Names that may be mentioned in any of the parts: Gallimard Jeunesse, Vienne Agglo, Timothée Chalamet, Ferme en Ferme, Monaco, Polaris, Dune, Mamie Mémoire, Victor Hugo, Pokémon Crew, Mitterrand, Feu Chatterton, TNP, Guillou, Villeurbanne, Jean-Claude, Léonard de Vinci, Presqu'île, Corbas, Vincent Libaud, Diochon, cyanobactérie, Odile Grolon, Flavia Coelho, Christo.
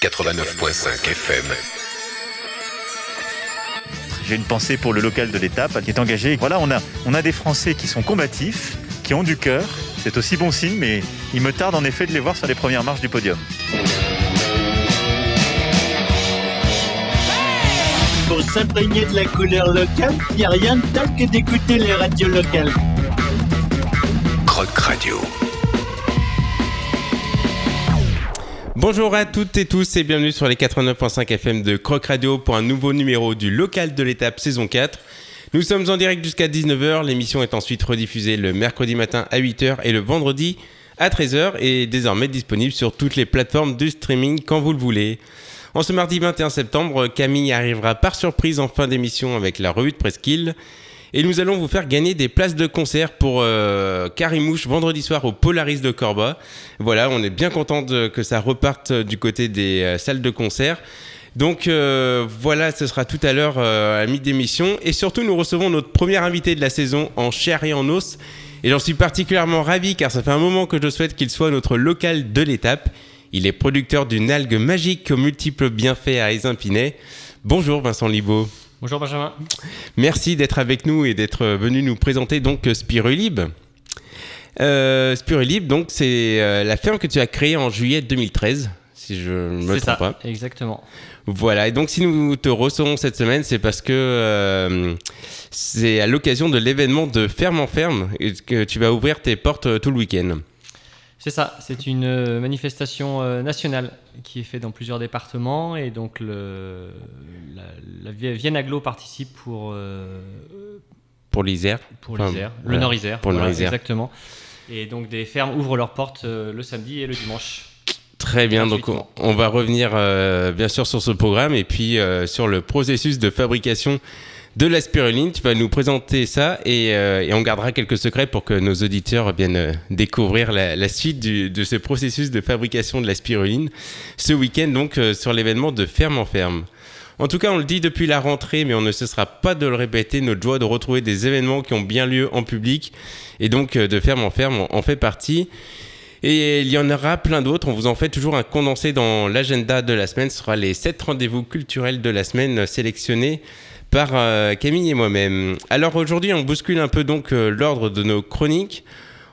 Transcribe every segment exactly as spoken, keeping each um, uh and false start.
quatre-vingt-neuf point cinq F M. J'ai une pensée pour le local de l'étape qui est engagé. Voilà, on a, on a des Français qui sont combatifs, qui ont du cœur. C'est aussi bon signe, mais il me tarde en effet de les voir sur les premières marches du podium. Pour s'imprégner de la couleur locale, il n'y a rien de tel que d'écouter les radios locales. Croc Radio. Bonjour à toutes et tous et bienvenue sur les quatre-vingt-neuf point cinq F M de Croc Radio pour un nouveau numéro du Local de l'étape saison quatre. Nous sommes en direct jusqu'à dix-neuf heures, l'émission est ensuite rediffusée le mercredi matin à huit heures et le vendredi à treize heures et désormais disponible sur toutes les plateformes de streaming quand vous le voulez. En ce mardi vingt et un septembre, Camille arrivera par surprise en fin d'émission avec la revue de Presqu'île et nous allons vous faire gagner des places de concert pour euh, Karimouche vendredi soir au Polaris de Corbas. Voilà, on est bien content de, que ça reparte du côté des euh, salles de concert. Donc euh, voilà, ce sera tout à l'heure euh, à mi-démission. Et surtout, nous recevons notre premier invité de la saison en chair et en os. Et j'en suis particulièrement ravi car ça fait un moment que je souhaite qu'il soit notre local de l'étape. Il est producteur d'une algue magique aux multiples bienfaits à Les Impinets. Bonjour Vincent Libaud. Bonjour Benjamin. Merci d'être avec nous et d'être venu nous présenter donc Spirulib. Euh, Spirulib, donc c'est la ferme que tu as créée en juillet deux mille treize, si je ne me trompe pas. C'est ça, exactement. Voilà, et donc si nous te recevons cette semaine, c'est parce que euh, c'est à l'occasion de l'événement de Ferme en Ferme que tu vas ouvrir tes portes tout le week-end. C'est ça, c'est une manifestation nationale qui est faite dans plusieurs départements et donc le, la, la Vienne Agglo participe pour... Euh, pour l'Isère. Pour l'Isère, enfin, le Nord-Isère, pour voilà, Nord-Isère. Exactement. Et donc des fermes ouvrent leurs portes le samedi et le dimanche. Très bien, donc on, on va revenir euh, bien sûr sur ce programme et puis euh, sur le processus de fabrication de la spiruline, tu vas nous présenter ça et, euh, et on gardera quelques secrets pour que nos auditeurs viennent euh, découvrir la, la suite du, de ce processus de fabrication de la spiruline ce week-end donc euh, sur l'événement de Ferme en Ferme. En tout cas, on le dit depuis la rentrée, mais on ne cessera pas de le répéter, notre joie de retrouver des événements qui ont bien lieu en public et donc euh, de Ferme en Ferme en, en fait partie. Et il y en aura plein d'autres, on vous en fait toujours un condensé dans l'agenda de la semaine. Ce sera les sept rendez-vous culturels de la semaine sélectionnés par euh, Camille et moi-même. Alors aujourd'hui, on bouscule un peu donc euh, l'ordre de nos chroniques.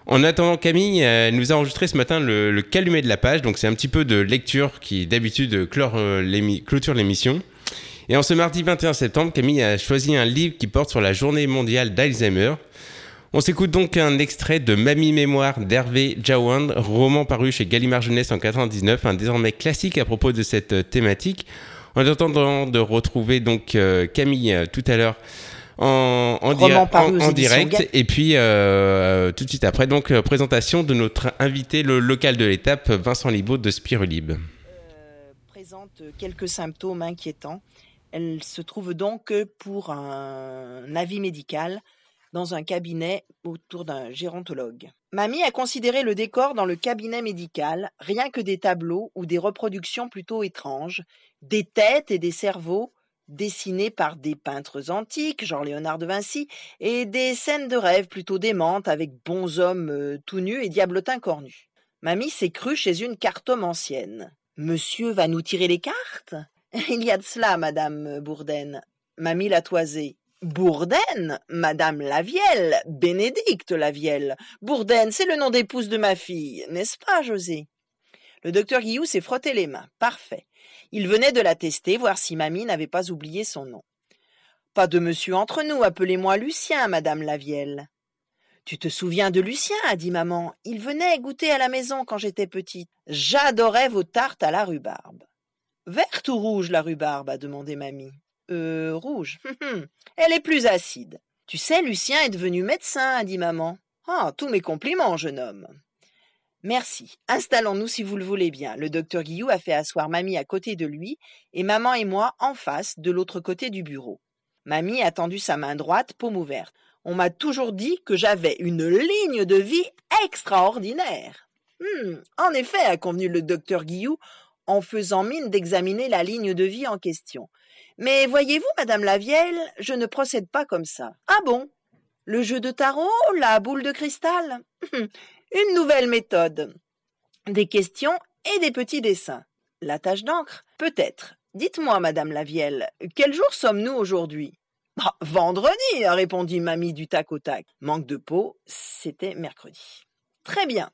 En attendant, Camille euh, nous a enregistré ce matin le, le calumet de la page, donc c'est un petit peu de lecture qui d'habitude clore, euh, l'émi- clôture l'émission. Et en ce mardi vingt et un septembre, Camille a choisi un livre qui porte sur la journée mondiale d'Alzheimer. On s'écoute donc un extrait de Mamie Mémoire d'Hervé Jawand, roman paru chez Gallimard Jeunesse en mille neuf cent quatre-vingt-dix-neuf, un désormais classique à propos de cette thématique. En attendant de retrouver donc euh, Camille euh, tout à l'heure en, en, dira- en, en direct et puis euh, tout de suite après donc euh, présentation de notre invité le local de l'étape Vincent Libaud de Spirulib. Euh, présente quelques symptômes inquiétants. Elle se trouve donc pour un avis médical dans un cabinet autour d'un gérontologue. Mamie a considéré le décor dans le cabinet médical, rien que des tableaux ou des reproductions plutôt étranges, des têtes et des cerveaux dessinés par des peintres antiques, genre Léonard de Vinci, et des scènes de rêve plutôt démentes avec bonshommes euh, tout nus et diablotins cornus. Mamie s'est crue chez une cartomancienne. « Monsieur va nous tirer les cartes ?»« Il y a de cela, madame Bourdaine. » Mamie l'a toisée. Bourdaine, madame Lavielle, Bénédicte Lavielle. Bourdaine, c'est le nom d'épouse de ma fille, n'est-ce pas, José? Le docteur Guillou s'est frotté les mains. Parfait. Il venait de la tester, voir si mamie n'avait pas oublié son nom. Pas de monsieur entre nous, appelez-moi Lucien, madame Lavielle. Tu te souviens de Lucien, a dit maman. Il venait goûter à la maison quand j'étais petite. J'adorais vos tartes à la rhubarbe. Verte ou rouge, la rhubarbe, a demandé mamie. Euh, rouge. Elle est plus acide. Tu sais, Lucien est devenu médecin, a dit maman. Ah, tous mes compliments, jeune homme. Merci. Installons-nous si vous le voulez bien. Le docteur Guillou a fait asseoir mamie à côté de lui et maman et moi en face, de l'autre côté du bureau. Mamie a tendu sa main droite, paume ouverte. On m'a toujours dit que j'avais une ligne de vie extraordinaire. Hum, en effet, a convenu le docteur Guillou en faisant mine d'examiner la ligne de vie en question. Mais voyez-vous, madame Lavielle, je ne procède pas comme ça. Ah bon? Le jeu de tarot, la boule de cristal? Une nouvelle méthode. Des questions et des petits dessins. La tache d'encre ? Peut-être. Dites-moi, madame Lavielle, quel jour sommes-nous aujourd'hui ? Ah, « Vendredi !» répondit mamie du tac au tac. Manque de peau, c'était mercredi. « Très bien. »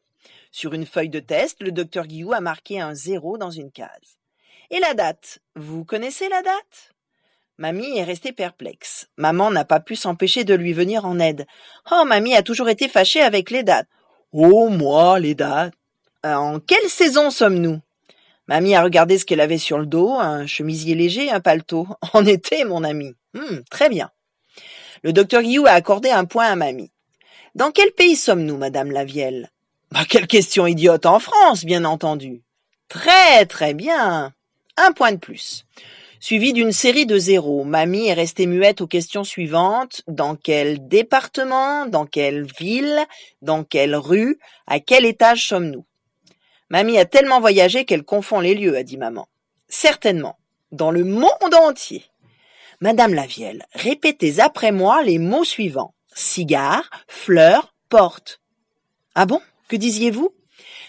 Sur une feuille de test, le docteur Guillou a marqué un zéro dans une case. « Et la date ? Vous connaissez la date ?» Mamie est restée perplexe. Maman n'a pas pu s'empêcher de lui venir en aide. « Oh, mamie a toujours été fâchée avec les dates. »« Oh, moi, les dates !» !»« En quelle saison sommes-nous ?» Mamie a regardé ce qu'elle avait sur le dos, un chemisier léger, un paletot. « En été, mon ami !» Hum, très bien. Le docteur Guillou a accordé un point à mamie. « Dans quel pays sommes-nous, madame Lavielle ?»« Bah, quelle question idiote, en France, bien entendu !»« Très, très bien !» Un point de plus. Suivi d'une série de zéros, mamie est restée muette aux questions suivantes. Dans quel département ? Dans quelle ville ? Dans quelle rue ? À quel étage sommes-nous ? Mamie a tellement voyagé qu'elle confond les lieux, a dit maman. Certainement. Dans le monde entier. Madame Lavielle, répétez après moi les mots suivants. Cigare, fleur, porte. Ah bon ? Que disiez-vous ?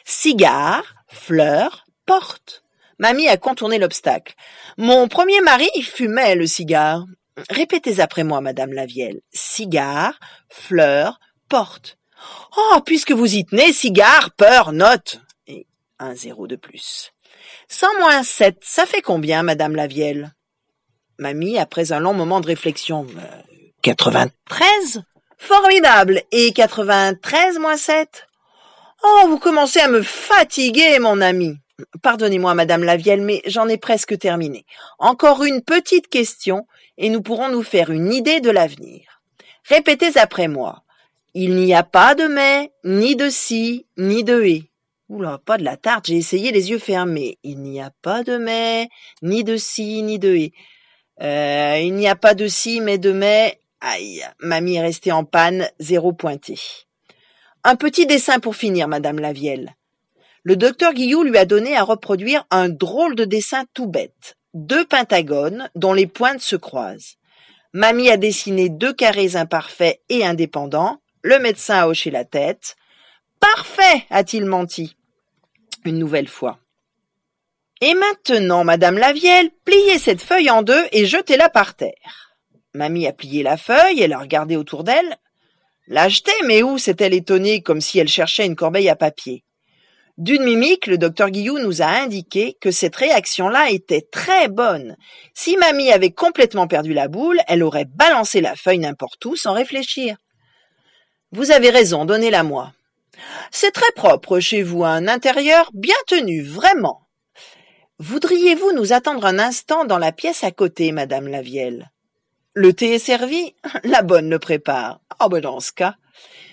Cigare, fleur, porte. Mamie a contourné l'obstacle. Mon premier mari fumait le cigare. Répétez après moi, madame Lavielle. Cigare, fleur, porte. Oh, puisque vous y tenez, cigare, peur, note. Et un zéro de plus. Cent moins sept, ça fait combien, madame Lavielle ? Mamie, après un long moment de réflexion. quatre-vingt-treize ? Formidable. Et quatre-vingt-treize moins sept ? Oh, vous commencez à me fatiguer, mon ami. Pardonnez-moi, madame Lavielle, mais j'en ai presque terminé. Encore une petite question et nous pourrons nous faire une idée de l'avenir. Répétez après moi. Il n'y a pas de mais, ni de si, ni de et. Oula, pas de la tarte, j'ai essayé les yeux fermés. Il n'y a pas de mais, ni de si, ni de et. Euh, il n'y a pas de si, mais de mais. Aïe, mamie est restée en panne, zéro pointé. Un petit dessin pour finir, madame Lavielle. Le docteur Guillou lui a donné à reproduire un drôle de dessin tout bête. Deux pentagones dont les pointes se croisent. Mamie a dessiné deux carrés imparfaits et indépendants. Le médecin a hoché la tête. « Parfait !» a-t-il menti. Une nouvelle fois. « Et maintenant, madame Lavielle, pliez cette feuille en deux et jetez-la par terre. » Mamie a plié la feuille, elle a regardé autour d'elle. « L'a jetée, mais où ?» s'est-elle étonnée, comme si elle cherchait une corbeille à papier. D'une mimique, le docteur Guillou nous a indiqué que cette réaction-là était très bonne. Si mamie avait complètement perdu la boule, elle aurait balancé la feuille n'importe où sans réfléchir. « Vous avez raison, donnez-la-moi. »« C'est très propre chez vous, un intérieur bien tenu, vraiment. »« Voudriez-vous nous attendre un instant dans la pièce à côté, madame Lavielle ?»« Le thé est servi, la bonne le prépare. »« Ah ben dans ce cas,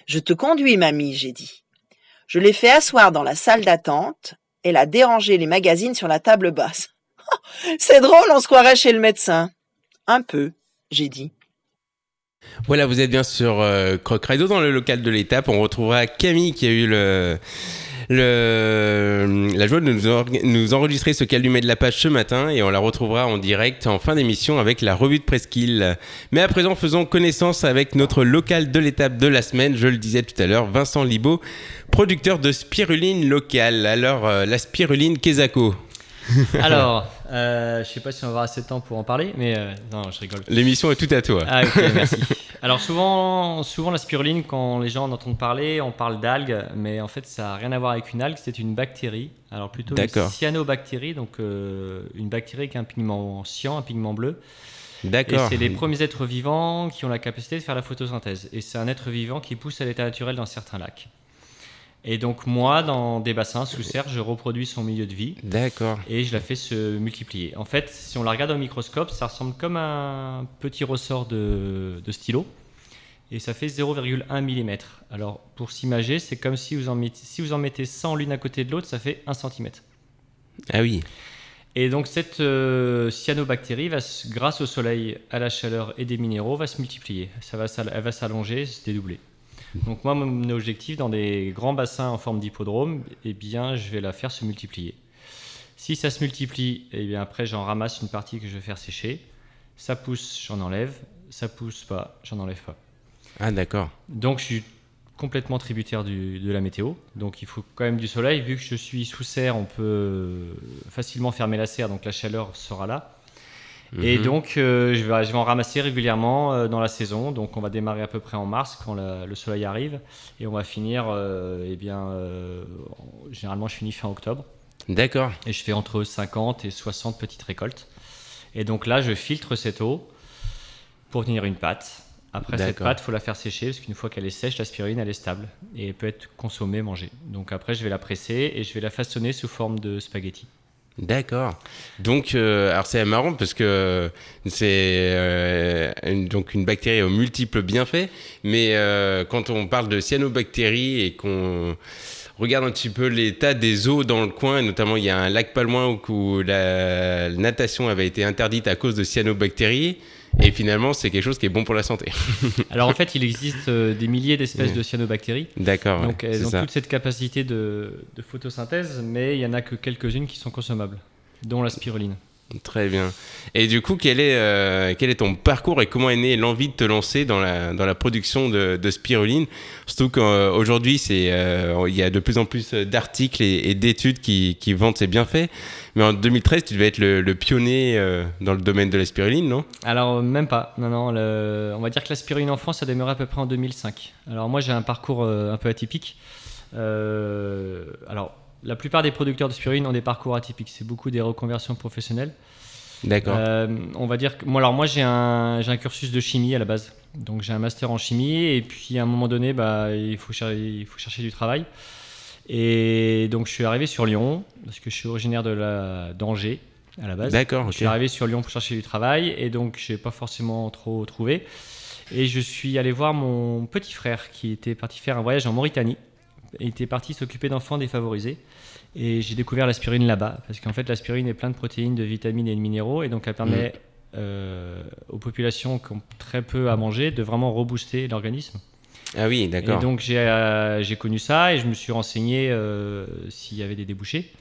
je te conduis, mamie, j'ai dit. » Je l'ai fait asseoir dans la salle d'attente. Elle a dérangé les magazines sur la table basse. « C'est drôle, on se croirait chez le médecin. »« Un peu, j'ai dit. » Voilà, vous êtes bien sur euh, Croc Radio dans le local de l'étape. On retrouvera Camille qui a eu le... Le, la joie de nous, en, nous enregistrer ce calumet de la page ce matin et on la retrouvera en direct en fin d'émission avec la revue de Presqu'île. Mais à présent, faisons connaissance avec notre local de l'étape de la semaine. Je le disais tout à l'heure, Vincent Libaud, producteur de spiruline locale. Alors, euh, la spiruline Quesaco. Alors, euh, je ne sais pas si on aura assez de temps pour en parler, mais euh, non, je rigole. L'émission est toute à toi. Ah, ok, merci. Alors, souvent, souvent, la spiruline, quand les gens en entendent parler, on parle d'algues, mais en fait, ça n'a rien à voir avec une algue, c'est une bactérie. Alors, plutôt D'accord. une cyanobactérie, donc euh, une bactérie avec un pigment cyan, un pigment bleu. D'accord. Et c'est les premiers êtres vivants qui ont la capacité de faire la photosynthèse. Et c'est un être vivant qui pousse à l'état naturel dans certains lacs. Et donc moi, dans des bassins sous serre, je reproduis son milieu de vie. D'accord. Et je la fais se multiplier. En fait, si on la regarde au microscope, ça ressemble comme un petit ressort de, de stylo. Et ça fait zéro virgule un millimètre. Alors, pour s'imager, c'est comme si vous en mettez, si vous en mettez cent l'une à côté de l'autre, ça fait un centimètre. Ah oui. Et donc, cette euh, cyanobactérie, va, grâce au soleil, à la chaleur et des minéraux, va se multiplier. Ça va, ça, elle va s'allonger, se dédoubler. Donc moi, mon objectif, dans des grands bassins en forme d'hippodrome, eh bien, je vais la faire se multiplier. Si ça se multiplie, eh bien, après, j'en ramasse une partie que je vais faire sécher. Ça pousse, j'en enlève. Ça pousse pas, j'en enlève pas. Ah, d'accord. Donc, je suis complètement tributaire du, de la météo. Donc il faut quand même du soleil. Vu que je suis sous serre, on peut facilement fermer la serre, donc la chaleur sera là. Mmh. Et donc euh, je, vais, je vais en ramasser régulièrement euh, dans la saison. Donc on va démarrer à peu près en mars quand la, le soleil arrive, et on va finir, euh, eh bien, euh, généralement je finis fin octobre. D'accord. Et je fais entre cinquante et soixante petites récoltes. Et donc là, je filtre cette eau pour tenir une pâte. Après, D'accord. cette pâte, il faut la faire sécher, parce qu'une fois qu'elle est sèche, la spiruline, elle est stable et elle peut être consommée, mangée. Donc après, je vais la presser et je vais la façonner sous forme de spaghettis. D'accord. Donc, euh, alors c'est marrant parce que c'est euh, une, donc une bactérie aux multiples bienfaits, mais euh, quand on parle de cyanobactéries et qu'on regarde un petit peu l'état des eaux dans le coin, et notamment il y a un lac pas loin où la natation avait été interdite à cause de cyanobactéries, et finalement c'est quelque chose qui est bon pour la santé. Alors en fait il existe euh, des milliers d'espèces de cyanobactéries. D'accord. Donc ouais, elles c'est ont ça. Toute cette capacité de, de photosynthèse, mais il n'y en a que quelques-unes qui sont consommables, dont la spiruline. Très bien. Et du coup, quel est, euh, quel est ton parcours et comment est née l'envie de te lancer dans la, dans la production de, de spiruline? Surtout qu'aujourd'hui, c'est, euh, il y a de plus en plus d'articles et, et d'études qui, qui vantent ses bienfaits. Mais en deux mille treize, tu devais être le, le pionnier euh, dans le domaine de la spiruline, non? Alors, même pas. Non, non. Le, on va dire que la spiruline en France, ça démarrait à peu près en deux mille cinq. Alors moi, j'ai un parcours euh, un peu atypique. Euh, alors... La plupart des producteurs de spiruline ont des parcours atypiques. C'est beaucoup des reconversions professionnelles. D'accord. Euh, on va dire que, moi, alors moi, j'ai un, j'ai un cursus de chimie à la base. Donc, j'ai un master en chimie. Et puis, à un moment donné, bah, il faut cher- il faut chercher du travail. Et donc, je suis arrivé sur Lyon parce que je suis originaire de la, d'Angers à la base. D'accord. Okay. Je suis arrivé sur Lyon pour chercher du travail. Et donc, je n'ai pas forcément trop trouvé. Et je suis allé voir mon petit frère qui était parti faire un voyage en Mauritanie. Il était parti s'occuper d'enfants défavorisés et j'ai découvert la spiruline là-bas parce qu'en fait la spiruline est pleine de protéines, de vitamines et de minéraux et donc elle permet mmh. euh, aux populations qui ont très peu à manger de vraiment rebooster l'organisme. Ah oui, d'accord. Et donc j'ai, euh, j'ai connu ça et je me suis renseigné euh, s'il y avait des débouchés.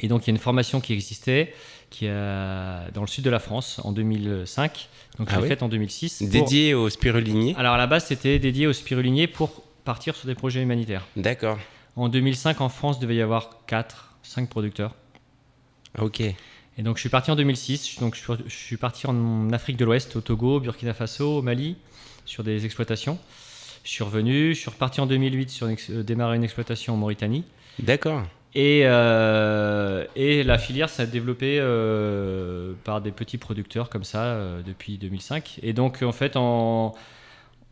Et donc il y a une formation qui existait qui a, dans le sud de la France en deux mille cinq, donc ah je l'ai oui. faite en deux mille six. Pour... Dédiée aux spiruliniers? Alors à la base c'était dédié aux spiruliniers pour partir sur des projets humanitaires. D'accord. En deux mille cinq, en France, il devait y avoir quatre, cinq producteurs. Ok. Et donc, je suis parti en deux mille six. Donc, je suis parti en Afrique de l'Ouest, au Togo, au Burkina Faso, au Mali, sur des exploitations. Je suis revenu. Je suis reparti en deux mille huit sur une ex- euh, démarrer une exploitation en Mauritanie. D'accord. Et, euh, et la filière s'est développée euh, par des petits producteurs comme ça euh, depuis deux mille cinq. Et donc, en fait, en...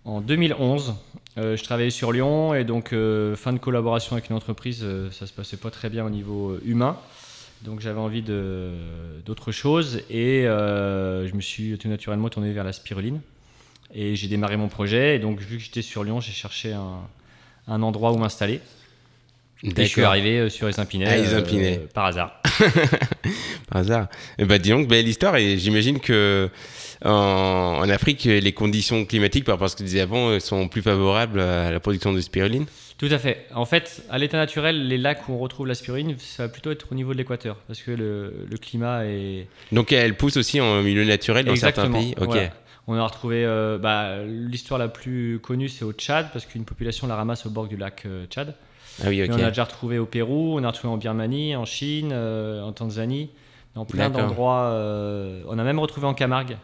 En deux mille onze, euh, je travaillais sur Lyon et donc euh, fin de collaboration avec une entreprise, euh, ça se passait pas très bien au niveau euh, humain. Donc j'avais envie de, d'autre chose et euh, je me suis tout naturellement tourné vers la spiruline. Et j'ai démarré mon projet et donc vu que j'étais sur Lyon, j'ai cherché un, un endroit où m'installer. D'accord. Et je suis arrivé sur les Impinets, ah, les Impinets. Euh, par hasard. Par hasard. Et bah, dis donc, belle histoire. Et j'imagine que en, en Afrique, les conditions climatiques, par rapport à ce que tu disais avant, sont plus favorables à la production de spiruline. Tout à fait. En fait, à l'état naturel, les lacs où on retrouve la spiruline, ça va plutôt être au niveau de l'équateur, parce que le, le climat est. Donc, elle pousse aussi en milieu naturel dans Exactement. Certains pays. Ok. Voilà. On a retrouvé euh, bah, l'histoire la plus connue, c'est au Tchad, parce qu'une population la ramasse au bord du lac euh, Tchad. Ah oui, okay. On a déjà retrouvé au Pérou, on a retrouvé en Birmanie, en Chine, euh, en Tanzanie, dans plein D'accord. d'endroits. Euh, on a même retrouvé en Camargue,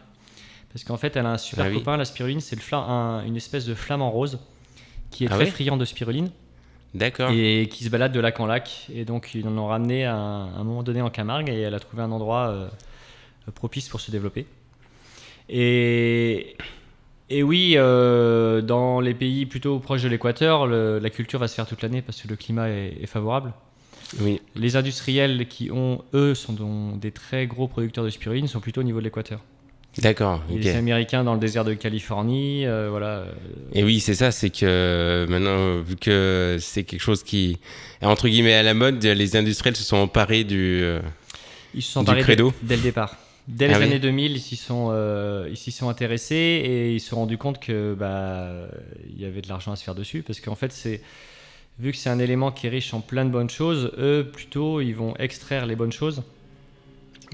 parce qu'en fait, elle a un super ah copain, oui. la spiruline, c'est le flam- un, une espèce de flamant rose qui est ah très oui friand de spiruline D'accord. et qui se balade de lac en lac. Et donc, ils en ont ramené à un, à un moment donné en Camargue et elle a trouvé un endroit euh, propice pour se développer. Et... Et oui, euh, dans les pays plutôt proches de l'équateur, le, la culture va se faire toute l'année parce que le climat est, est favorable. Oui. Les industriels qui ont, eux, sont donc des très gros producteurs de spiruline, sont plutôt au niveau de l'équateur. D'accord. Okay. Les Américains dans le désert de Californie, euh, voilà. Et oui, c'est ça, c'est que maintenant, vu que c'est quelque chose qui, entre guillemets, à la mode, les industriels se sont emparés du credo. Euh, Ils se sont emparés dès, dès le départ. Dès les ah oui. années deux mille, ils s'y sont, euh, ils s'y sont intéressés et ils se sont rendus compte que bah, il y avait de l'argent à se faire dessus parce qu'en fait, c'est, vu que c'est un élément qui est riche en plein de bonnes choses, eux, plutôt, ils vont extraire les bonnes choses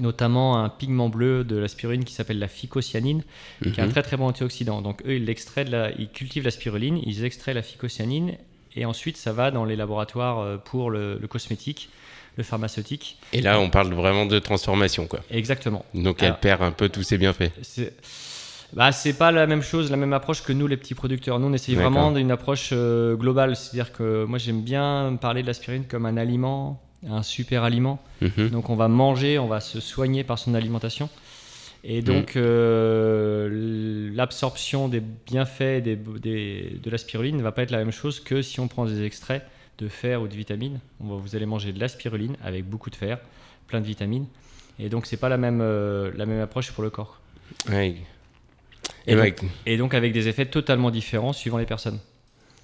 notamment un pigment bleu de la spiruline qui s'appelle la phycocyanine, mmh. qui est un très très bon antioxydant. Donc eux, ils l'extraient de la, ils cultivent la spiruline, ils extraient la phycocyanine, et ensuite ça va dans les laboratoires pour le, le cosmétique, le pharmaceutique. Et là, on parle vraiment de transformation, quoi. Exactement. Donc alors, elle perd un peu tous ses bienfaits. C'est... Bah, c'est pas la même chose, la même approche que nous, les petits producteurs. Nous, on essaye D'accord. vraiment d'une approche euh, globale. C'est-à-dire que moi, j'aime bien parler de l'aspirine comme un aliment, un super aliment. Mmh. Donc, on va manger, on va se soigner par son alimentation. Et donc, mmh. euh, l'absorption des bienfaits des, des, de la spiruline ne va pas être la même chose que si on prend des extraits de fer ou de vitamines. On va, vous allez manger de la spiruline avec beaucoup de fer, plein de vitamines. Et donc, c'est pas la même, euh, la même approche pour le corps. Oui. Et, et, donc, et donc avec des effets totalement différents suivant les personnes.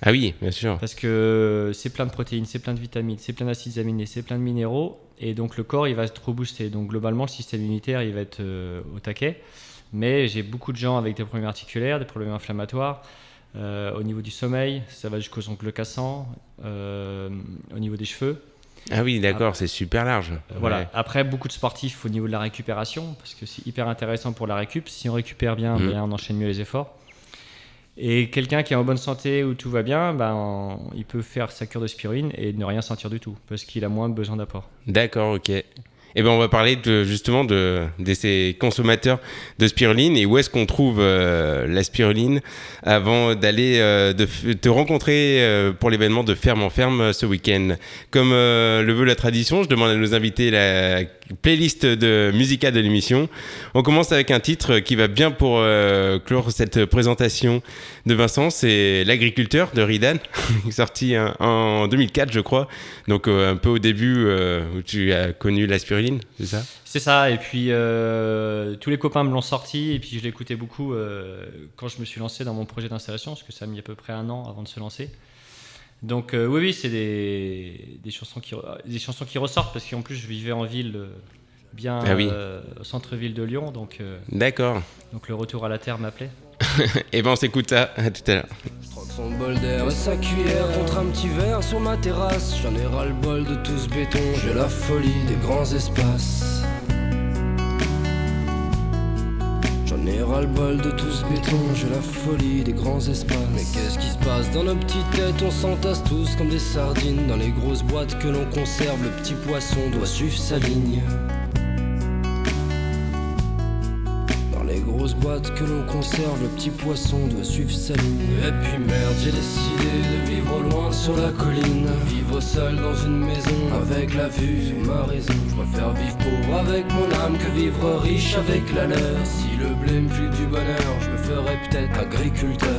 Ah oui, bien sûr. Parce que c'est plein de protéines, c'est plein de vitamines, c'est plein d'acides aminés, c'est plein de minéraux. Et donc le corps, il va être reboosté. Donc globalement, le système immunitaire, il va être euh, au taquet. Mais j'ai beaucoup de gens avec des problèmes articulaires, des problèmes inflammatoires. Euh, au niveau du sommeil, ça va jusqu'aux ongles cassants. Euh, au niveau des cheveux. Ah oui, d'accord, après, c'est super large. Euh, voilà. Ouais. Après, beaucoup de sportifs au niveau de la récupération, parce que c'est hyper intéressant pour la récup. Si on récupère bien, mmh. bien on enchaîne mieux les efforts. Et quelqu'un qui est en bonne santé, où tout va bien, ben, on, il peut faire sa cure de spiruline et ne rien sentir du tout, parce qu'il a moins besoin d'apport. D'accord, ok. Eh ben, on va parler de, justement de, de ces consommateurs de spiruline et où est-ce qu'on trouve euh, la spiruline avant d'aller euh, de f- te rencontrer euh, pour l'événement de Ferme en Ferme ce week-end. Comme euh, le veut la tradition, je demande à nos invités la playlist de musicale de l'émission. On commence avec un titre qui va bien pour euh, clore cette présentation de Vincent, c'est L'Agriculteur de Ridan, sorti hein, en deux mille quatre, je crois. Donc euh, un peu au début euh, où tu as connu la spiruline. C'est ça, c'est ça. Et puis euh, tous les copains me l'ont sorti et puis je l'écoutais beaucoup euh, quand je me suis lancé dans mon projet d'installation, parce que ça a mis à peu près un an avant de se lancer. Donc euh, oui, oui, c'est des, des, chansons qui, des chansons qui ressortent, parce qu'en plus je vivais en ville, euh, bien ah oui. euh, au centre-ville de Lyon. Donc, euh, D'accord. donc le retour à la terre m'appelait. Et ben on s'écoute ça, à tout à l'heure. Son bol d'air et sa cuillère contre un petit verre sur ma terrasse. J'en ai ras le bol de tout ce béton, j'ai la folie des grands espaces. J'en ai ras le bol de tout ce béton, j'ai la folie des grands espaces. Mais qu'est-ce qui se passe dans nos petites têtes? On s'entasse tous comme des sardines dans les grosses boîtes que l'on conserve. Le petit poisson doit suivre sa ligne. Les grosses boîtes que l'on conserve, le petit poisson doit suivre sa ligne. Et puis merde, j'ai décidé de vivre au loin sur la colline, vivre seul dans une maison avec la vue sur ma raison. Je préfère vivre pauvre avec mon âme que vivre riche avec la leur. Si le blé me file du bonheur, je me ferais peut-être agriculteur.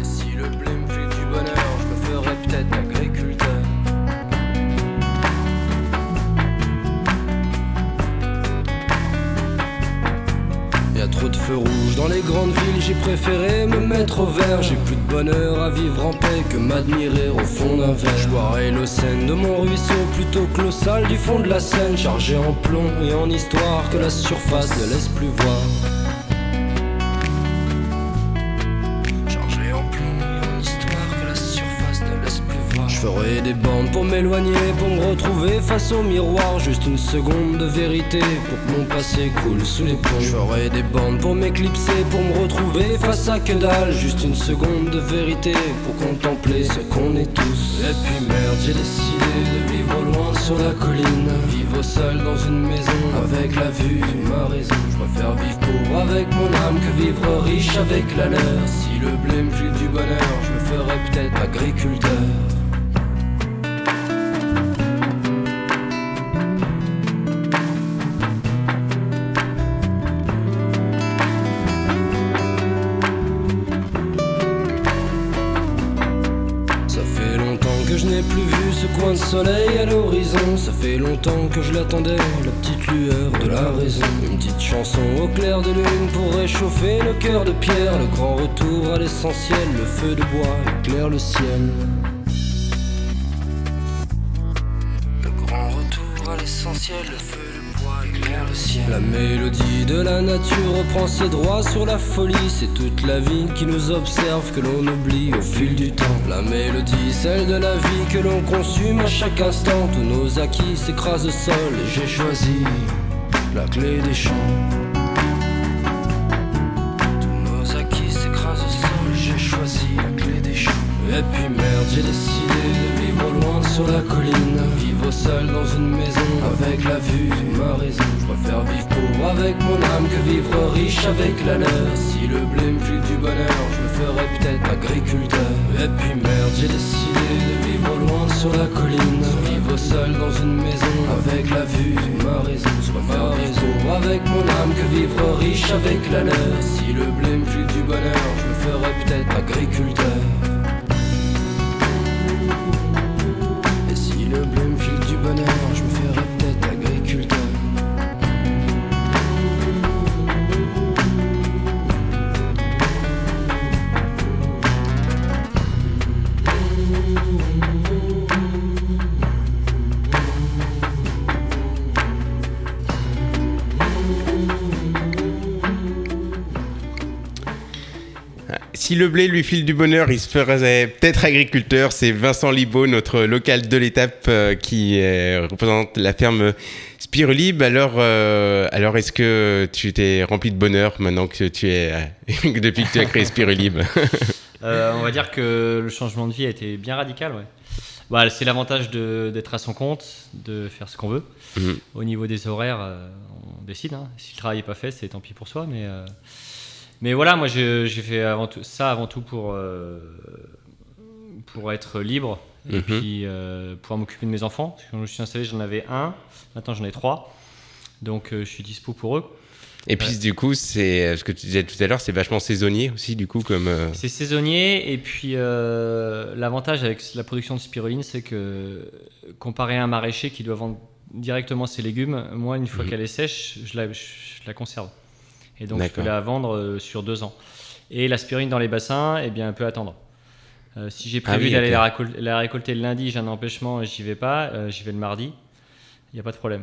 Et si le blé me file du bonheur, je me ferais peut-être agriculteur. Trop de feux rouges dans les grandes villes, j'ai préféré me mettre au vert. J'ai plus de bonheur à vivre en paix que m'admirer au fond d'un verre. Je boirai l'eau saine de mon ruisseau plutôt que l'eau sale du fond de la Seine, chargée en plomb et en histoire que la surface ne laisse plus voir. Je ferai des bandes pour m'éloigner, pour me retrouver face au miroir. Juste une seconde de vérité pour que mon passé coule sous les ponts. Je ferai des bandes pour m'éclipser, pour me retrouver face à que dalle. Juste une seconde de vérité pour contempler ce qu'on est tous. Et puis merde, j'ai décidé de vivre au loin sur la colline, vivre seul dans une maison avec la vue sur ma raison. Je préfère vivre pauvre avec mon âme que vivre riche avec la leur. Si le blé me file du bonheur, je me ferai peut-être agriculteur. De soleil à l'horizon, ça fait longtemps que je l'attendais, la petite lueur de la raison. Une petite chanson au clair de lune pour réchauffer le cœur de pierre. Le grand retour à l'essentiel, le feu de bois éclaire le ciel. Le grand retour à l'essentiel, le feu de bois La mélodie de la nature reprend ses droits sur la folie. C'est toute la vie qui nous observe, que l'on oublie au fil du temps. La mélodie, celle de la vie que l'on consume à chaque instant. Tous nos acquis s'écrasent au sol et j'ai choisi la clé des champs. Tous nos acquis s'écrasent au sol, j'ai choisi la clé des champs. Et puis merde, j'ai décidé de vivre loin sur la colline, vivre seul dans une maison avec la vue, ma raison. Je préfère vivre pauvre avec mon âme que vivre riche avec la leur. Si le blé me file du bonheur, je me ferai peut-être agriculteur. Et puis merde, j'ai décidé de vivre loin sur la colline, vivre seul dans une maison avec la vue, ma raison. Je préfère vivre pauvre avec mon âme que vivre riche avec la leur. Si le blé me file du bonheur, je me ferai peut-être agriculteur. Le blé me file du bonheur, je me ferai peut-être agriculteur. Si le blé lui file du bonheur, il se ferait peut-être agriculteur. C'est Vincent Libaud, notre local de l'étape, euh, qui euh, représente la ferme Spirulib. Alors, euh, alors est-ce que tu t'es rempli de bonheur maintenant que tu es depuis que tu as créé Spirulib? euh, On va dire que le changement de vie a été bien radical. Ouais. Bah, c'est l'avantage de, d'être à son compte, de faire ce qu'on veut. Mmh. Au niveau des horaires, euh, on décide. Hein. Si le travail n'est pas fait, c'est tant pis pour soi, mais... Euh... Mais voilà, moi j'ai, j'ai fait avant tout, ça avant tout pour, euh, pour être libre et mmh. puis euh, pouvoir m'occuper de mes enfants. Parce que quand je suis installé, j'en avais un, maintenant j'en ai trois, donc euh, je suis dispo pour eux. Et puis ouais. Du coup, c'est ce que tu disais tout à l'heure, c'est vachement saisonnier aussi du coup comme. Euh... C'est saisonnier et puis euh, l'avantage avec la production de spiruline, c'est que comparé à un maraîcher qui doit vendre directement ses légumes, moi une fois mmh. qu'elle est sèche, je la, je, je la conserve. Et donc, D'accord. je peux la vendre euh, sur deux ans. Et la spiruline dans les bassins, eh bien, elle peut attendre. Euh, si j'ai prévu ah oui, d'aller okay. la, racol- la récolter le lundi, j'ai un empêchement et j'y vais pas, euh, j'y vais le mardi, il n'y a pas de problème.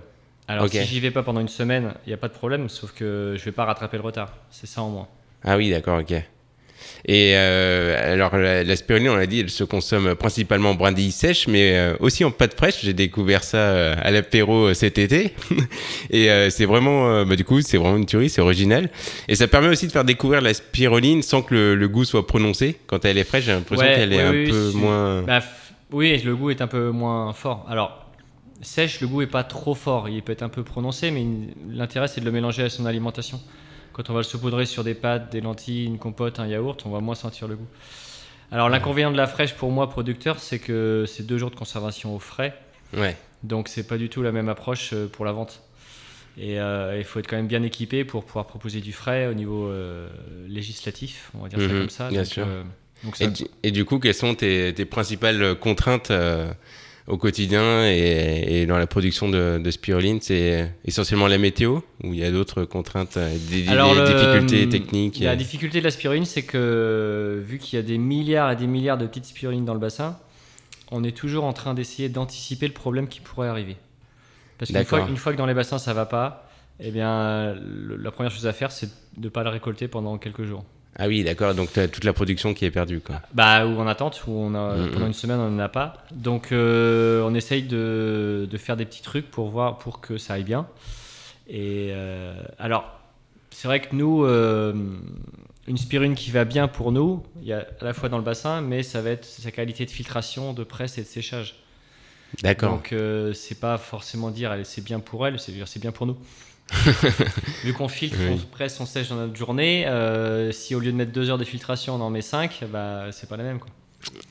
Alors, okay. si j'y vais pas pendant une semaine, il n'y a pas de problème, sauf que je ne vais pas rattraper le retard. C'est ça en moins. Ah oui, d'accord, ok. Et euh, alors, la, la spiruline, on l'a dit, elle se consomme principalement en brindilles sèches, mais euh, aussi en pâte fraîche. J'ai découvert ça euh, à l'apéro euh, cet été. Et euh, c'est vraiment, euh, bah, du coup, c'est vraiment une tuerie, c'est original. Et ça permet aussi de faire découvrir la spiruline sans que le, le goût soit prononcé. Quand elle est fraîche, j'ai l'impression ouais, qu'elle ouais, est oui, un oui, peu c'est... moins. Bah, f... Oui, le goût est un peu moins fort. Alors, sèche, le goût n'est pas trop fort. Il peut être un peu prononcé, mais une... l'intérêt, c'est de le mélanger à son alimentation. Quand on va le saupoudrer sur des pâtes, des lentilles, une compote, un yaourt, on va moins sentir le goût. Alors l'inconvénient de la fraîche pour moi producteur, c'est que c'est deux jours de conservation au frais. Ouais. Donc c'est pas du tout la même approche pour la vente. Et euh, il faut être quand même bien équipé pour pouvoir proposer du frais au niveau euh, législatif, on va dire mmh, ça comme ça. Bien donc, sûr. Euh, donc ça... Et, du, et du coup, quelles sont tes, tes principales contraintes euh, au quotidien et, et dans la production de, de spiruline, c'est essentiellement la météo ou il y a d'autres contraintes, des, Alors des le, difficultés techniques? La et... difficulté de la spiruline, c'est que vu qu'il y a des milliards et des milliards de petites spirulines dans le bassin, on est toujours en train d'essayer d'anticiper le problème qui pourrait arriver. Parce qu'une fois, une fois que dans les bassins ça ne va pas, eh bien, le, la première chose à faire, c'est de ne pas le récolter pendant quelques jours. Ah oui, d'accord, donc tu as toute la production qui est perdue, quoi. Bah, ou en attente, ou on a, mmh. pendant une semaine, on n'en a pas. Donc, euh, on essaye de, de faire des petits trucs pour, voir, pour que ça aille bien. Et euh, alors, c'est vrai que nous, euh, une spiruline qui va bien pour nous, il y a à la fois dans le bassin, mais ça va être sa qualité de filtration, de presse et de séchage. D'accord. Donc, euh, c'est pas forcément dire elle, c'est bien pour elle, c'est dire c'est bien pour nous. Vu qu'on filtre, oui. on presse, on sèche dans notre journée, euh, si au lieu de mettre deux heures de filtration on en met cinq, bah, c'est pas la même quoi.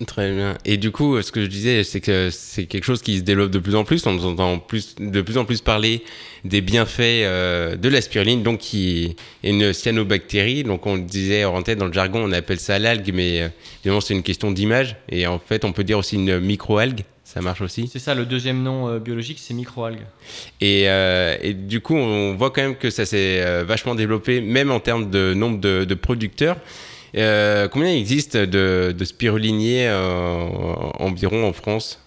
Très bien. Et du coup, ce que je disais, c'est que c'est quelque chose qui se développe de plus en plus. On nous entend plus, de plus en plus parler des bienfaits euh, de la spiruline, donc qui est une cyanobactérie. Donc, on le disait en tête dans le jargon, on appelle ça l'algue, mais euh, évidemment, c'est une question d'image. Et en fait, on peut dire aussi une microalgue. Ça marche aussi. C'est ça, le deuxième nom euh, biologique, c'est microalgue. Et, euh, et du coup, on voit quand même que ça s'est euh, vachement développé, même en termes de nombre de, de producteurs. Euh, combien il existe de, de spiruliniers euh, environ en France ?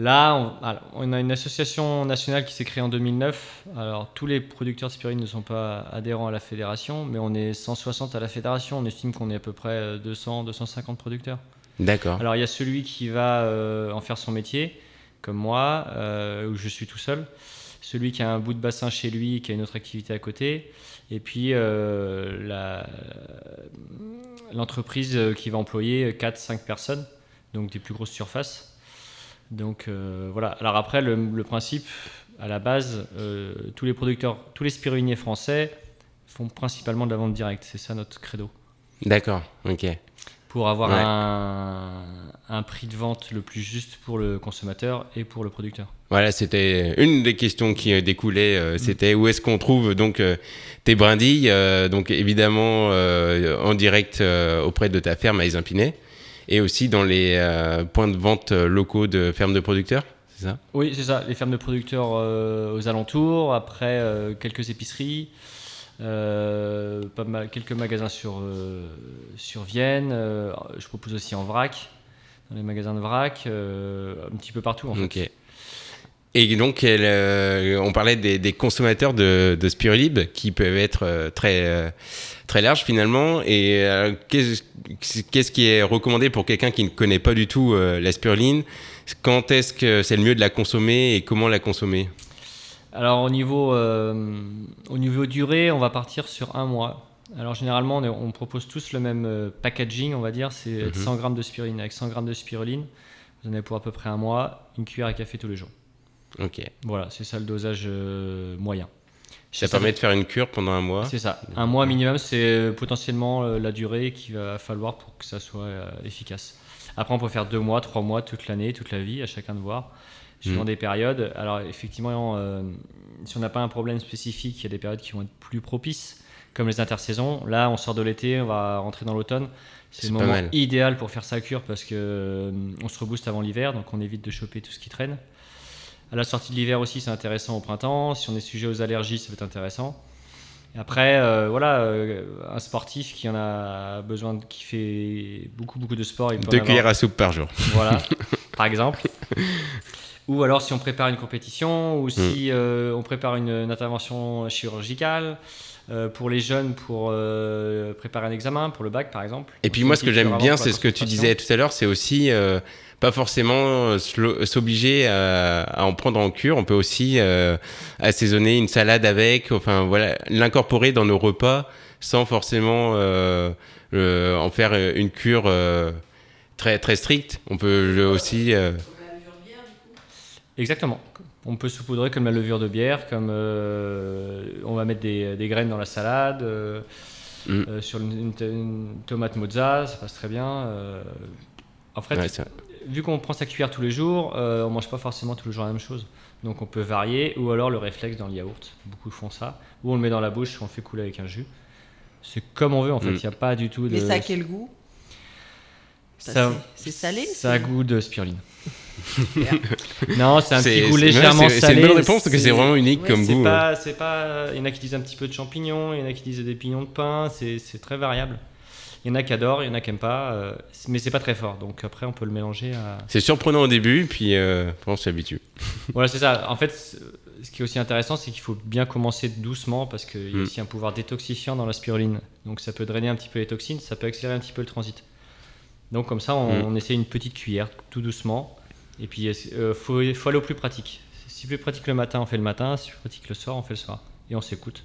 Là, on, alors, on a une association nationale qui s'est créée en deux mille neuf. Alors, tous les producteurs de spiruline ne sont pas adhérents à la fédération, mais on est cent soixante à la fédération. On estime qu'on est à peu près deux cents, deux cent cinquante producteurs. D'accord. Alors, il y a celui qui va euh, en faire son métier, comme moi, euh, où je suis tout seul. Celui qui a un bout de bassin chez lui, qui a une autre activité à côté. Et puis, euh, la, l'entreprise qui va employer quatre à cinq personnes, donc des plus grosses surfaces. Donc euh, voilà. Alors après, le, le principe, à la base, euh, tous les producteurs, tous les spiruliniers français font principalement de la vente directe. C'est ça notre credo. D'accord, ok. Pour avoir ouais. un, un prix de vente le plus juste pour le consommateur et pour le producteur. Voilà, c'était une des questions qui découlait, euh, c'était où est-ce qu'on trouve donc, euh, tes brindilles, euh, donc évidemment euh, en direct euh, auprès de ta ferme à Les Impinets, et aussi dans les euh, points de vente locaux de fermes de producteurs, c'est ça ? Oui, c'est ça, les fermes de producteurs euh, aux alentours, après euh, quelques épiceries, Euh, pas mal, quelques magasins sur, euh, sur Vienne, euh, je propose aussi en vrac, dans les magasins de vrac, euh, un petit peu partout en fait. Okay. Et donc elle, euh, on parlait des, des consommateurs de, de Spirulib qui peuvent être euh, très, euh, très larges finalement, et euh, qu'est-ce, qu'est-ce qui est recommandé pour quelqu'un qui ne connaît pas du tout euh, la spiruline? Quand est-ce que c'est le mieux de la consommer et comment la consommer? Alors au niveau, euh, au niveau durée, on va partir sur un mois. Alors généralement, on, est, on propose tous le même euh, packaging, on va dire, c'est mm-hmm. cent grammes de spiruline. Avec cent grammes de spiruline, vous en avez pour à peu près un mois, une cuillère à café tous les jours. Ok. Voilà, c'est ça le dosage euh, moyen. Ça, ça permet ça, de faire une cure pendant un mois. C'est ça. Un mois minimum, c'est potentiellement euh, la durée qu'il va falloir pour que ça soit euh, efficace. Après, on peut faire deux mois, trois mois, toute l'année, toute la vie, à chacun de voir. Suivant mmh. des périodes. Alors effectivement, euh, si on n'a pas un problème spécifique, il y a des périodes qui vont être plus propices, comme les intersaisons. Là, on sort de l'été, on va rentrer dans l'automne. C'est, c'est le moment mal. idéal pour faire sa cure parce qu'on euh, se rebooste avant l'hiver, donc on évite de choper tout ce qui traîne. À la sortie de l'hiver aussi, c'est intéressant au printemps. Si on est sujet aux allergies, ça peut être intéressant. Et après, euh, voilà, euh, un sportif qui en a besoin, de, qui fait beaucoup, beaucoup de sport. Il peut Deux cuillères à soupe par jour. Voilà, par exemple. Ou alors si on prépare une compétition, ou si euh, on prépare une, une intervention chirurgicale, euh, pour les jeunes, pour euh, préparer un examen, pour le bac par exemple. Et puis moi ce que j'aime bien, c'est ce que tu disais tout à l'heure, c'est aussi euh, pas forcément euh, s'obliger à, à en prendre en cure, on peut aussi euh, assaisonner une salade avec, enfin voilà, l'incorporer dans nos repas sans forcément euh, euh, en faire une cure euh, très, très stricte. On peut aussi... Euh, Exactement. On peut saupoudrer comme la levure de bière, comme euh, on va mettre des, des graines dans la salade, euh, mm. euh, sur une, une, une tomate mozza, ça passe très bien. Euh, en fait, ouais, vu qu'on prend sa cuillère tous les jours, euh, on ne mange pas forcément tous les jours la même chose. Donc on peut varier, ou alors le réflexe dans le yaourt, beaucoup font ça, ou on le met dans la bouche, on fait couler avec un jus. C'est comme on veut en fait, il mm. n'y a pas du tout de... Mais ça a quel goût ? Ça, ça, c'est, c'est salé ? Ça a goût de spiruline. Non, c'est un c'est, petit goût légèrement c'est, salé. C'est une bonne réponse parce que c'est vraiment unique ouais, comme c'est goût. Pas, c'est pas, il y en a qui disent un petit peu de champignons, il y en a qui disent des pignons de pin, c'est, c'est très variable. Il y en a qui adorent, il y en a qui n'aiment pas, euh, mais c'est pas très fort. Donc après, on peut le mélanger à... C'est surprenant au début, puis euh, on s'habitue. Voilà, c'est ça. En fait, ce qui est aussi intéressant, c'est qu'il faut bien commencer doucement parce qu'il mm. y a aussi un pouvoir détoxifiant dans la spiruline. Donc ça peut drainer un petit peu les toxines, ça peut accélérer un petit peu le transit. Donc comme ça, on, mm. on essaie une petite cuillère, tout doucement. Et puis, il euh, faut, faut aller au plus pratique. Si plus pratique le matin, on fait le matin. Si plus pratique le soir, on fait le soir. Et on s'écoute.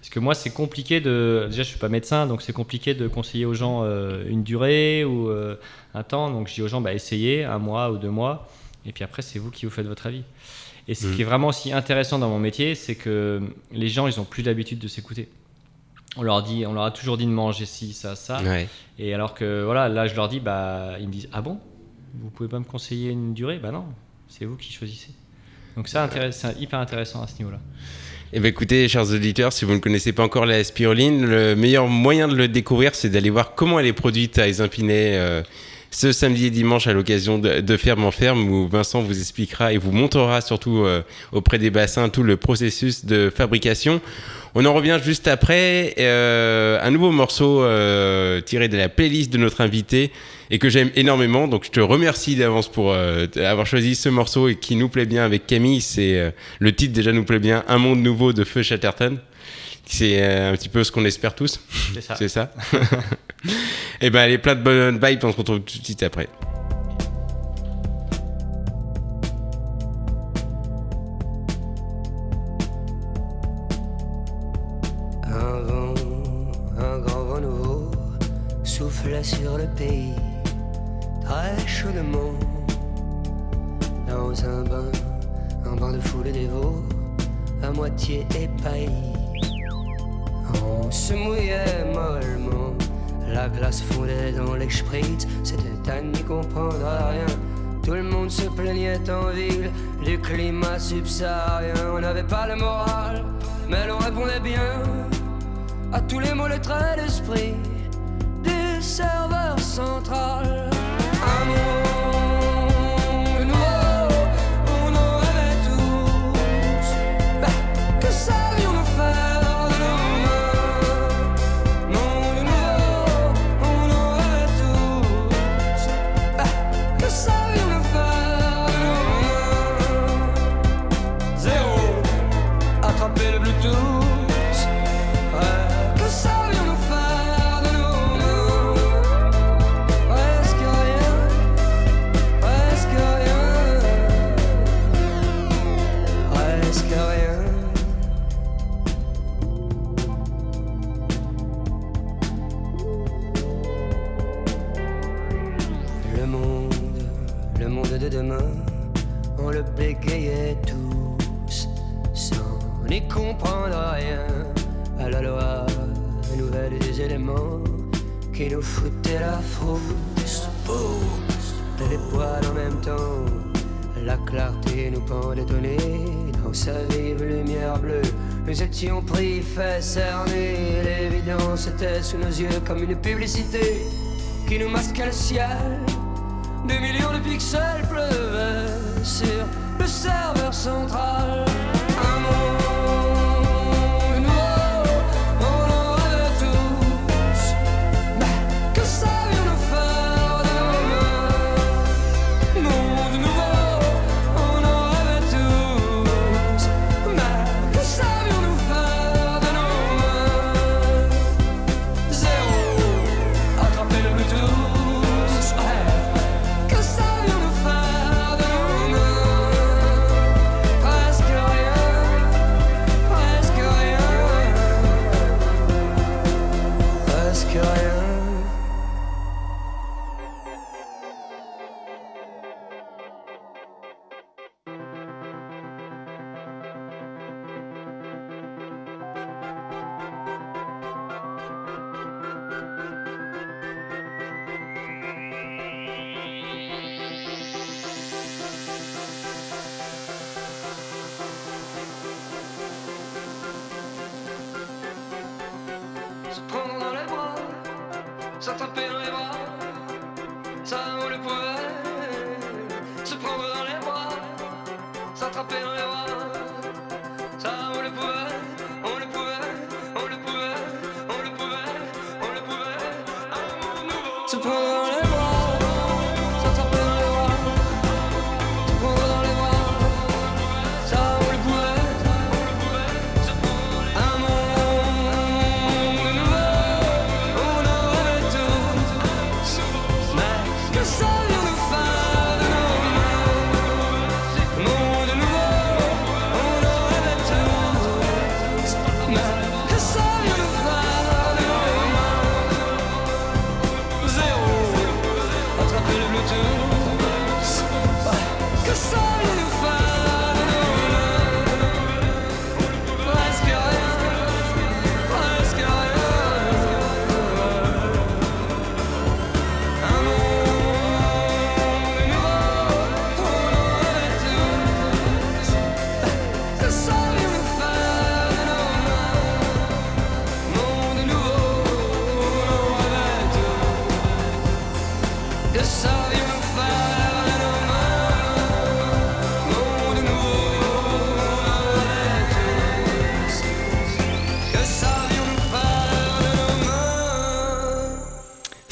Parce que moi, c'est compliqué de... Déjà, je ne suis pas médecin, donc c'est compliqué de conseiller aux gens euh, une durée ou euh, un temps. Donc, je dis aux gens, bah, essayez un mois ou deux mois. Et puis après, c'est vous qui vous faites votre avis. Et ce mmh. qui est vraiment aussi intéressant dans mon métier, c'est que les gens, ils n'ont plus l'habitude de s'écouter. On leur dit, on leur a toujours dit de manger ci, ça, ça. Ouais. Et alors que, voilà, là, je leur dis, bah, ils me disent, ah bon ? Vous pouvez pas me conseiller une durée ? Ben non, c'est vous qui choisissez. Donc ça, c'est hyper intéressant à ce niveau-là. Eh bien écoutez, chers auditeurs, si vous ne connaissez pas encore la spiruline, le meilleur moyen de le découvrir, c'est d'aller voir comment elle est produite à Les Impinets, euh, ce samedi et dimanche à l'occasion de, de Ferme en Ferme, où Vincent vous expliquera et vous montrera surtout euh, auprès des bassins tout le processus de fabrication. On en revient juste après, euh, un nouveau morceau euh, tiré de la playlist de notre invité et que j'aime énormément, donc je te remercie d'avance pour euh, avoir choisi ce morceau et qui nous plaît bien avec Camille. C'est euh, le titre déjà nous plaît bien, Un monde nouveau de Feu Chatterton. C'est un petit peu ce qu'on espère tous. C'est ça. C'est ça. Et ben, allez, plein de bonnes vibes, on se retrouve tout de suite après. Un vent, un grand vent nouveau souffle sur le pays, très chaudement. Dans un bain, un bain de foule dévot, à moitié épailli. On se mouillait mollement, la glace fondait dans les spritz. C'était à n'y comprendre à rien, tout le monde se plaignait en ville du climat subsaharien. On n'avait pas le moral, mais l'on répondait bien à tous les mots, les traits d'esprit du serveur central. Amour. Sous nos yeux comme une publicité qui nous masquait le ciel. Des millions de pixels pleuvaient sur le serveur central. Zéro.